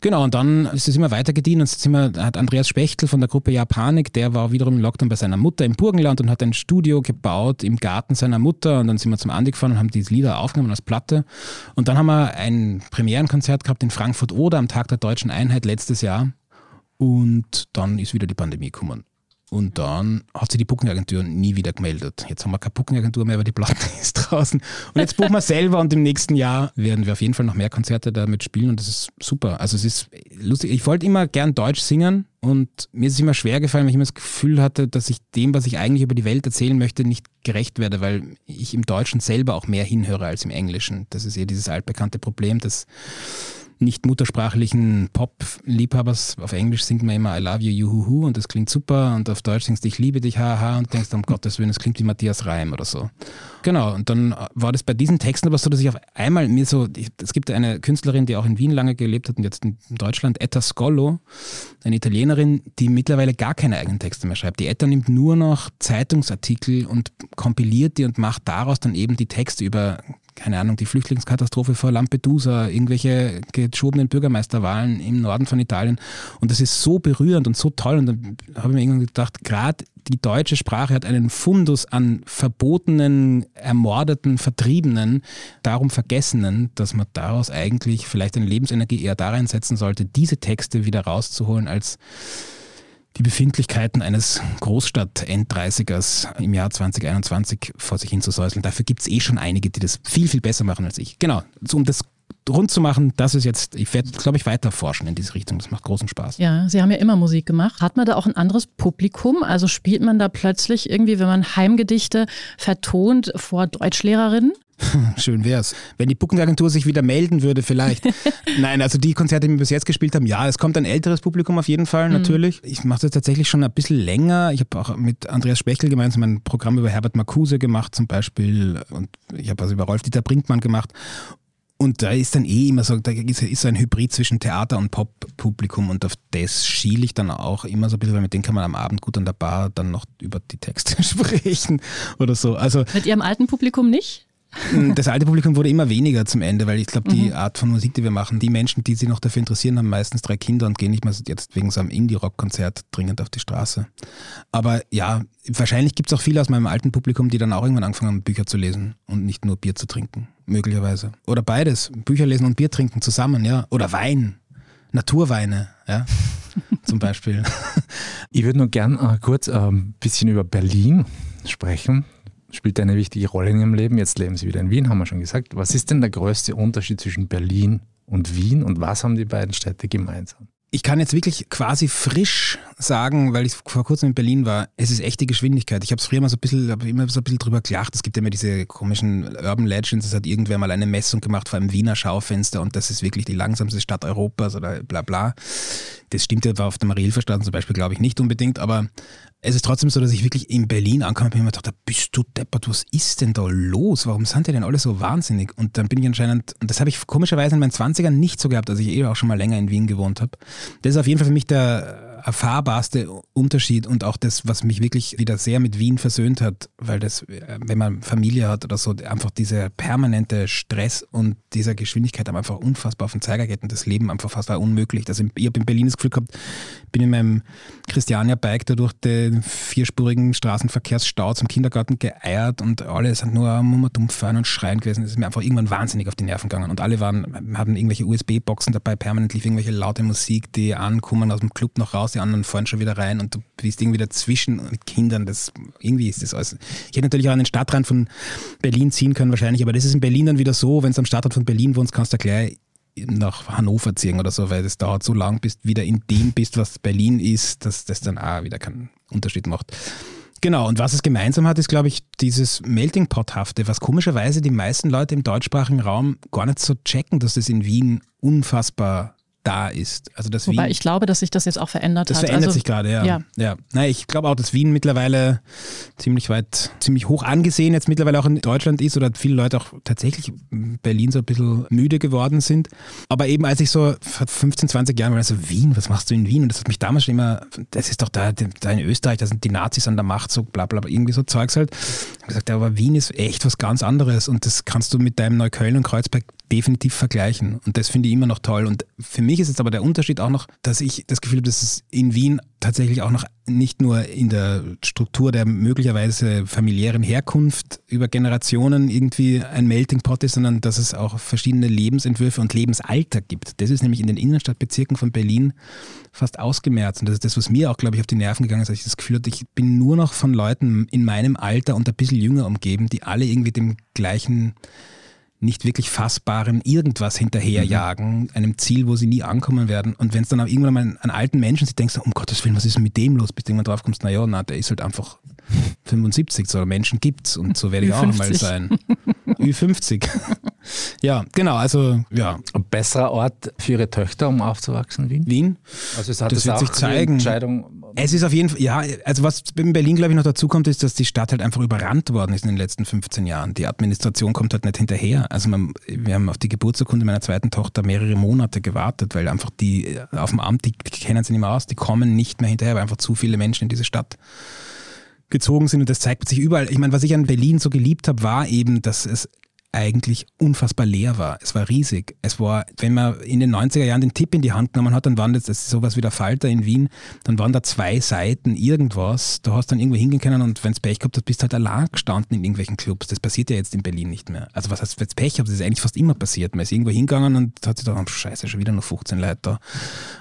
Genau, und dann ist es immer weiter gediehen und immer, hat Andreas Spechtel von der Gruppe Japanik, der war wiederum im Lockdown bei seiner Mutter im Burgenland und hat ein Studio gebaut im Garten seiner Mutter und dann sind wir zum Andi gefahren und haben diese Lieder aufgenommen als Platte und dann haben wir ein Premierenkonzert gehabt in Frankfurt-Oder am Tag der Deutschen Einheit letztes Jahr und dann ist wieder die Pandemie gekommen. Und dann hat sich die Booking-Agentur nie wieder gemeldet. Jetzt haben wir keine Booking-Agentur mehr, weil die Platte ist draußen. Und jetzt buchen wir selber und im nächsten Jahr werden wir auf jeden Fall noch mehr Konzerte damit spielen und das ist super. Also es ist lustig. Ich wollte immer gern Deutsch singen und mir ist es immer schwer gefallen, weil ich immer das Gefühl hatte, dass ich dem, was ich eigentlich über die Welt erzählen möchte, nicht gerecht werde, weil ich im Deutschen selber auch mehr hinhöre als im Englischen. Das ist ja dieses altbekannte Problem, dass nicht muttersprachlichen Pop-Liebhabers auf Englisch singt man immer I love you, juhuhu und das klingt super und auf Deutsch singst du ich liebe dich, haha und denkst, um Gottes Willen, das klingt wie Matthias Reim oder so. Genau, und dann war das bei diesen Texten aber so, dass ich auf einmal mir so, ich, es gibt eine Künstlerin, die auch in Wien lange gelebt hat und jetzt in Deutschland, Etta Scolo, eine Italienerin, die mittlerweile gar keine eigenen Texte mehr schreibt. Die Etta nimmt nur noch Zeitungsartikel und kompiliert die und macht daraus dann eben die Texte über, keine Ahnung, die Flüchtlingskatastrophe vor Lampedusa, irgendwelche geschobenen Bürgermeisterwahlen im Norden von Italien. Und das ist so berührend und so toll. Und dann habe ich mir irgendwann gedacht, gerade die deutsche Sprache hat einen Fundus an verbotenen, ermordeten, vertriebenen, darum Vergessenen, dass man daraus eigentlich vielleicht eine Lebensenergie eher da reinsetzen sollte, diese Texte wieder rauszuholen, als die Befindlichkeiten eines Großstadt-Enddreißigers im Jahr zweitausendeinundzwanzig vor sich hin zu säuseln. Dafür gibt es eh schon einige, die das viel, viel besser machen als ich. Genau, um das rund zu machen, das ist jetzt, ich werde, glaube ich, weiter forschen in diese Richtung. Das macht großen Spaß. Ja, Sie haben ja immer Musik gemacht. Hat man da auch ein anderes Publikum? Also spielt man da plötzlich irgendwie, wenn man Heimgedichte vertont vor Deutschlehrerinnen? Schön wär's. Wenn die Booking-Agentur sich wieder melden würde, vielleicht. Nein, also die Konzerte, die wir bis jetzt gespielt haben, ja, es kommt ein älteres Publikum auf jeden Fall, natürlich. Mhm. Ich mache das tatsächlich schon ein bisschen länger. Ich habe auch mit Andreas Spechtel gemeinsam ein Programm über Herbert Marcuse gemacht zum Beispiel und ich habe was also über Rolf-Dieter Brinkmann gemacht. Und da ist dann eh immer so, da ist so ein Hybrid zwischen Theater und Pop-Publikum und auf das schiele ich dann auch immer so ein bisschen, weil mit denen kann man am Abend gut an der Bar dann noch über die Texte sprechen oder so. Also mit Ihrem alten Publikum nicht? Das alte Publikum wurde immer weniger zum Ende, weil ich glaube, die mhm. Art von Musik, die wir machen, die Menschen, die sich noch dafür interessieren, haben meistens drei Kinder und gehen nicht mehr jetzt wegen so einem Indie-Rock-Konzert dringend auf die Straße. Aber ja, wahrscheinlich gibt es auch viele aus meinem alten Publikum, die dann auch irgendwann angefangen haben, Bücher zu lesen und nicht nur Bier zu trinken, möglicherweise. Oder beides, Bücher lesen und Bier trinken zusammen, ja. Oder Wein, Naturweine, ja. Zum Beispiel. Ich würde nur gern äh, kurz ein äh, bisschen über Berlin sprechen. Spielt eine wichtige Rolle in Ihrem Leben. Jetzt leben Sie wieder in Wien, haben wir schon gesagt. Was ist denn der größte Unterschied zwischen Berlin und Wien und was haben die beiden Städte gemeinsam? Ich kann jetzt wirklich quasi frisch sagen, weil ich vor kurzem in Berlin war, es ist echte Geschwindigkeit. Ich habe es früher mal so ein bisschen, habe immer so ein bisschen drüber gelacht. Es gibt ja immer diese komischen Urban Legends, es hat irgendwer mal eine Messung gemacht vor einem Wiener Schaufenster und das ist wirklich die langsamste Stadt Europas oder bla bla. Das stimmt ja auf der Mariahilferstraße zum Beispiel, glaube ich, nicht unbedingt, aber es ist trotzdem so, dass ich wirklich in Berlin ankam und mir immer dachte, bist du deppert, was ist denn da los? Warum sind die denn alle so wahnsinnig? Und dann bin ich anscheinend, und das habe ich komischerweise in meinen zwanzigern nicht so gehabt, als ich eh auch schon mal länger in Wien gewohnt habe. Das ist auf jeden Fall für mich der erfahrbarste Unterschied und auch das, was mich wirklich wieder sehr mit Wien versöhnt hat, weil das, wenn man Familie hat oder so, einfach dieser permanente Stress und dieser Geschwindigkeit einfach unfassbar auf den Zeiger geht und das Leben einfach fast war unmöglich. Also ich habe in Berlin das Gefühl gehabt, bin in meinem Christiania-Bike da durch den vierspurigen Straßenverkehrsstau zum Kindergarten geeiert und alle sind nur am Dumpfern und Schreien gewesen. Das ist mir einfach irgendwann wahnsinnig auf die Nerven gegangen und alle waren, hatten irgendwelche U S B-Boxen dabei, permanent lief irgendwelche laute Musik, die ankommen aus dem Club noch raus, die anderen fahren schon wieder rein und du bist irgendwie dazwischen mit Kindern, das, irgendwie ist das alles. Ich hätte natürlich auch an den Stadtrand von Berlin ziehen können wahrscheinlich, aber das ist in Berlin dann wieder so, wenn du am Stadtrand von Berlin wohnst, kannst du gleich nach Hannover ziehen oder so, weil das dauert so lang, bis du wieder in dem bist, was Berlin ist, dass das dann auch wieder keinen Unterschied macht. Genau, und was es gemeinsam hat, ist, glaube ich, dieses Melting-Pot-hafte, was komischerweise die meisten Leute im deutschsprachigen Raum gar nicht so checken, dass das in Wien unfassbar da ist. Also das Wobei Wien, ich glaube, dass sich das jetzt auch verändert das hat. Das verändert also, sich gerade, ja. ja. ja. Nein, ich glaube auch, dass Wien mittlerweile ziemlich weit, ziemlich hoch angesehen jetzt mittlerweile auch in Deutschland ist oder viele Leute auch tatsächlich Berlin so ein bisschen müde geworden sind. Aber eben als ich so vor fünfzehn, zwanzig Jahren war, so also Wien, was machst du in Wien? Und das hat mich damals schon immer, das ist doch da, da in Österreich, da sind die Nazis an der Macht, so bla bla, irgendwie so Zeugs halt. Ich habe gesagt, ja, aber Wien ist echt was ganz anderes und das kannst du mit deinem Neukölln und Kreuzberg definitiv vergleichen und das finde ich immer noch toll und für mich ist jetzt aber der Unterschied auch noch, dass ich das Gefühl habe, dass es in Wien tatsächlich auch noch nicht nur in der Struktur der möglicherweise familiären Herkunft über Generationen irgendwie ein Melting Pot ist, sondern dass es auch verschiedene Lebensentwürfe und Lebensalter gibt. Das ist nämlich in den Innenstadtbezirken von Berlin fast ausgemerzt und das ist das, was mir auch, glaube ich, auf die Nerven gegangen ist, als ich das Gefühl hatte, ich bin nur noch von Leuten in meinem Alter und ein bisschen jünger umgeben, die alle irgendwie dem gleichen nicht wirklich fassbaren irgendwas hinterherjagen, mhm. einem Ziel, wo sie nie ankommen werden. Und wenn es dann auch irgendwann mal an alten Menschen sieht, denkst du, um Gottes Willen, was ist denn mit dem los, bis du irgendwann drauf kommst, naja, na, der ist halt einfach fünfundsiebzig, so Menschen gibt's und so werde ich auch einmal sein. Ü fünfzig. Ja, genau, also, ja. Ein besserer Ort für ihre Töchter, um aufzuwachsen, Wien? Wien? Also es hat das, das wird auch sich zeigen. Entscheidung. Es ist auf jeden Fall, ja, also was in Berlin, glaube ich, noch dazu kommt, ist, dass die Stadt halt einfach überrannt worden ist in den letzten fünfzehn Jahren. Die Administration kommt halt nicht hinterher. Also man, wir haben auf die Geburtsurkunde meiner zweiten Tochter mehrere Monate gewartet, weil einfach die auf dem Amt, die kennen sie nicht mehr aus, die kommen nicht mehr hinterher, weil einfach zu viele Menschen in diese Stadt gezogen sind und das zeigt sich überall. Ich meine, was ich an Berlin so geliebt habe, war eben, dass es eigentlich unfassbar leer war. Es war riesig. Es war, wenn man in den neunziger Jahren den Tipp in die Hand genommen hat, dann waren das, das ist sowas wie der Falter in Wien, dann waren da zwei Seiten irgendwas. Du hast dann irgendwo hingehen können und wenn es Pech gehabt hat, bist du halt allein gestanden in irgendwelchen Clubs. Das passiert ja jetzt in Berlin nicht mehr. Also was heißt, wenn es Pech gehabt, das ist eigentlich fast immer passiert. Man ist irgendwo hingegangen und hat sich gedacht, oh, scheiße, schon wieder nur fünfzehn Leute da.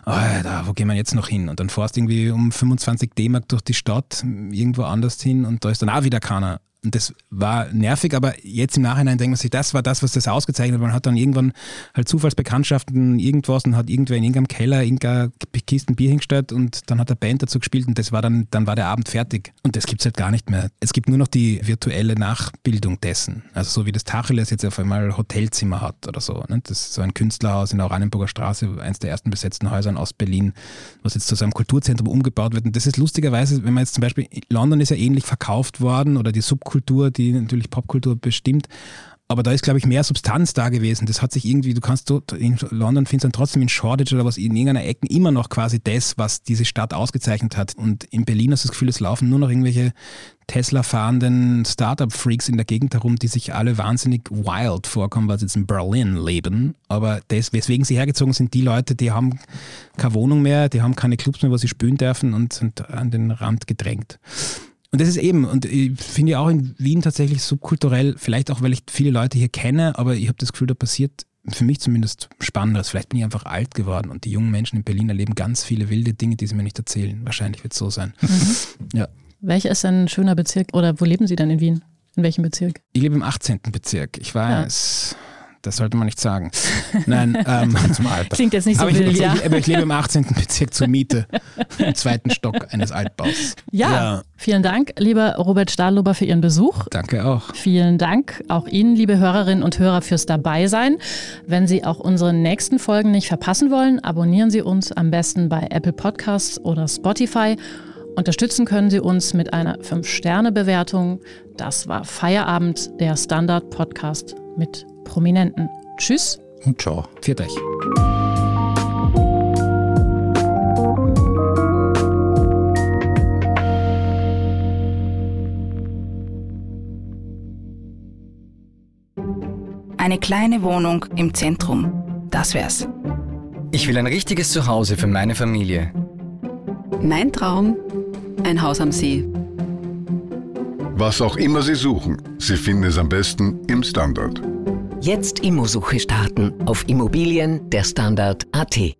Alter, wo gehen wir jetzt noch hin? Und dann fährst du irgendwie um fünfundzwanzig D-Mark durch die Stadt, irgendwo anders hin und da ist dann auch wieder keiner. Und das war nervig, aber jetzt im Nachhinein denkt man sich, das war das, was das ausgezeichnet hat. Man hat dann irgendwann halt Zufallsbekanntschaften, irgendwas und hat irgendwer in irgendeinem Keller irgendeine Kiste Bier hingestellt und dann hat der Band dazu gespielt und das war dann, dann war der Abend fertig. Und das gibt es halt gar nicht mehr. Es gibt nur noch die virtuelle Nachbildung dessen. Also so wie das Tacheles jetzt auf einmal Hotelzimmer hat oder so. Ne? Das ist so ein Künstlerhaus in der Oranienburger Straße, eines der ersten besetzten Häuser in Ostberlin, was jetzt zu so einem Kulturzentrum umgebaut wird. Und das ist lustigerweise, wenn man jetzt zum Beispiel, London ist ja ähnlich verkauft worden oder die Sub Kultur, die natürlich Popkultur bestimmt, aber da ist, glaube ich, mehr Substanz da gewesen. Das hat sich irgendwie, du kannst dort in London findest dann trotzdem in Shoreditch oder was in irgendeiner Ecke immer noch quasi das, was diese Stadt ausgezeichnet hat. Und in Berlin hast du das Gefühl, es laufen nur noch irgendwelche Tesla-fahrenden Startup-Freaks in der Gegend herum, die sich alle wahnsinnig wild vorkommen, weil sie jetzt in Berlin leben. Aber das, weswegen sie hergezogen sind, die Leute, die haben keine Wohnung mehr, die haben keine Clubs mehr, wo sie spielen dürfen und sind an den Rand gedrängt. Und das ist eben, und ich finde ja auch in Wien tatsächlich subkulturell, vielleicht auch, weil ich viele Leute hier kenne, aber ich habe das Gefühl, da passiert für mich zumindest Spannendes. Vielleicht bin ich einfach alt geworden und die jungen Menschen in Berlin erleben ganz viele wilde Dinge, die sie mir nicht erzählen. Wahrscheinlich wird es so sein. Mhm. Ja. Welcher ist denn ein schöner Bezirk oder wo leben Sie dann in Wien? In welchem Bezirk? Ich lebe im achtzehnten Bezirk. Ich weiß... Ja. Das sollte man nicht sagen. Nein, ähm, zum Alter. Klingt jetzt nicht so wild, ja. Ich, aber ich lebe im achtzehnten Bezirk zur Miete, im zweiten Stock eines Altbaus. Ja, ja, vielen Dank, lieber Robert Stadlober, für Ihren Besuch. Danke auch. Vielen Dank auch Ihnen, liebe Hörerinnen und Hörer, fürs Dabeisein. Wenn Sie auch unsere nächsten Folgen nicht verpassen wollen, abonnieren Sie uns am besten bei Apple Podcasts oder Spotify. Unterstützen können Sie uns mit einer fünf Sterne Bewertung. Das war Feierabend, der Standard-Podcast mit Prominenten. Tschüss und ciao. Pfiat euch. Eine kleine Wohnung im Zentrum. Das wär's. Ich will ein richtiges Zuhause für meine Familie. Mein Traum? Ein Haus am See. Was auch immer Sie suchen, Sie finden es am besten im Standard. Jetzt Immosuche starten auf Immobilien der Standard punkt a t.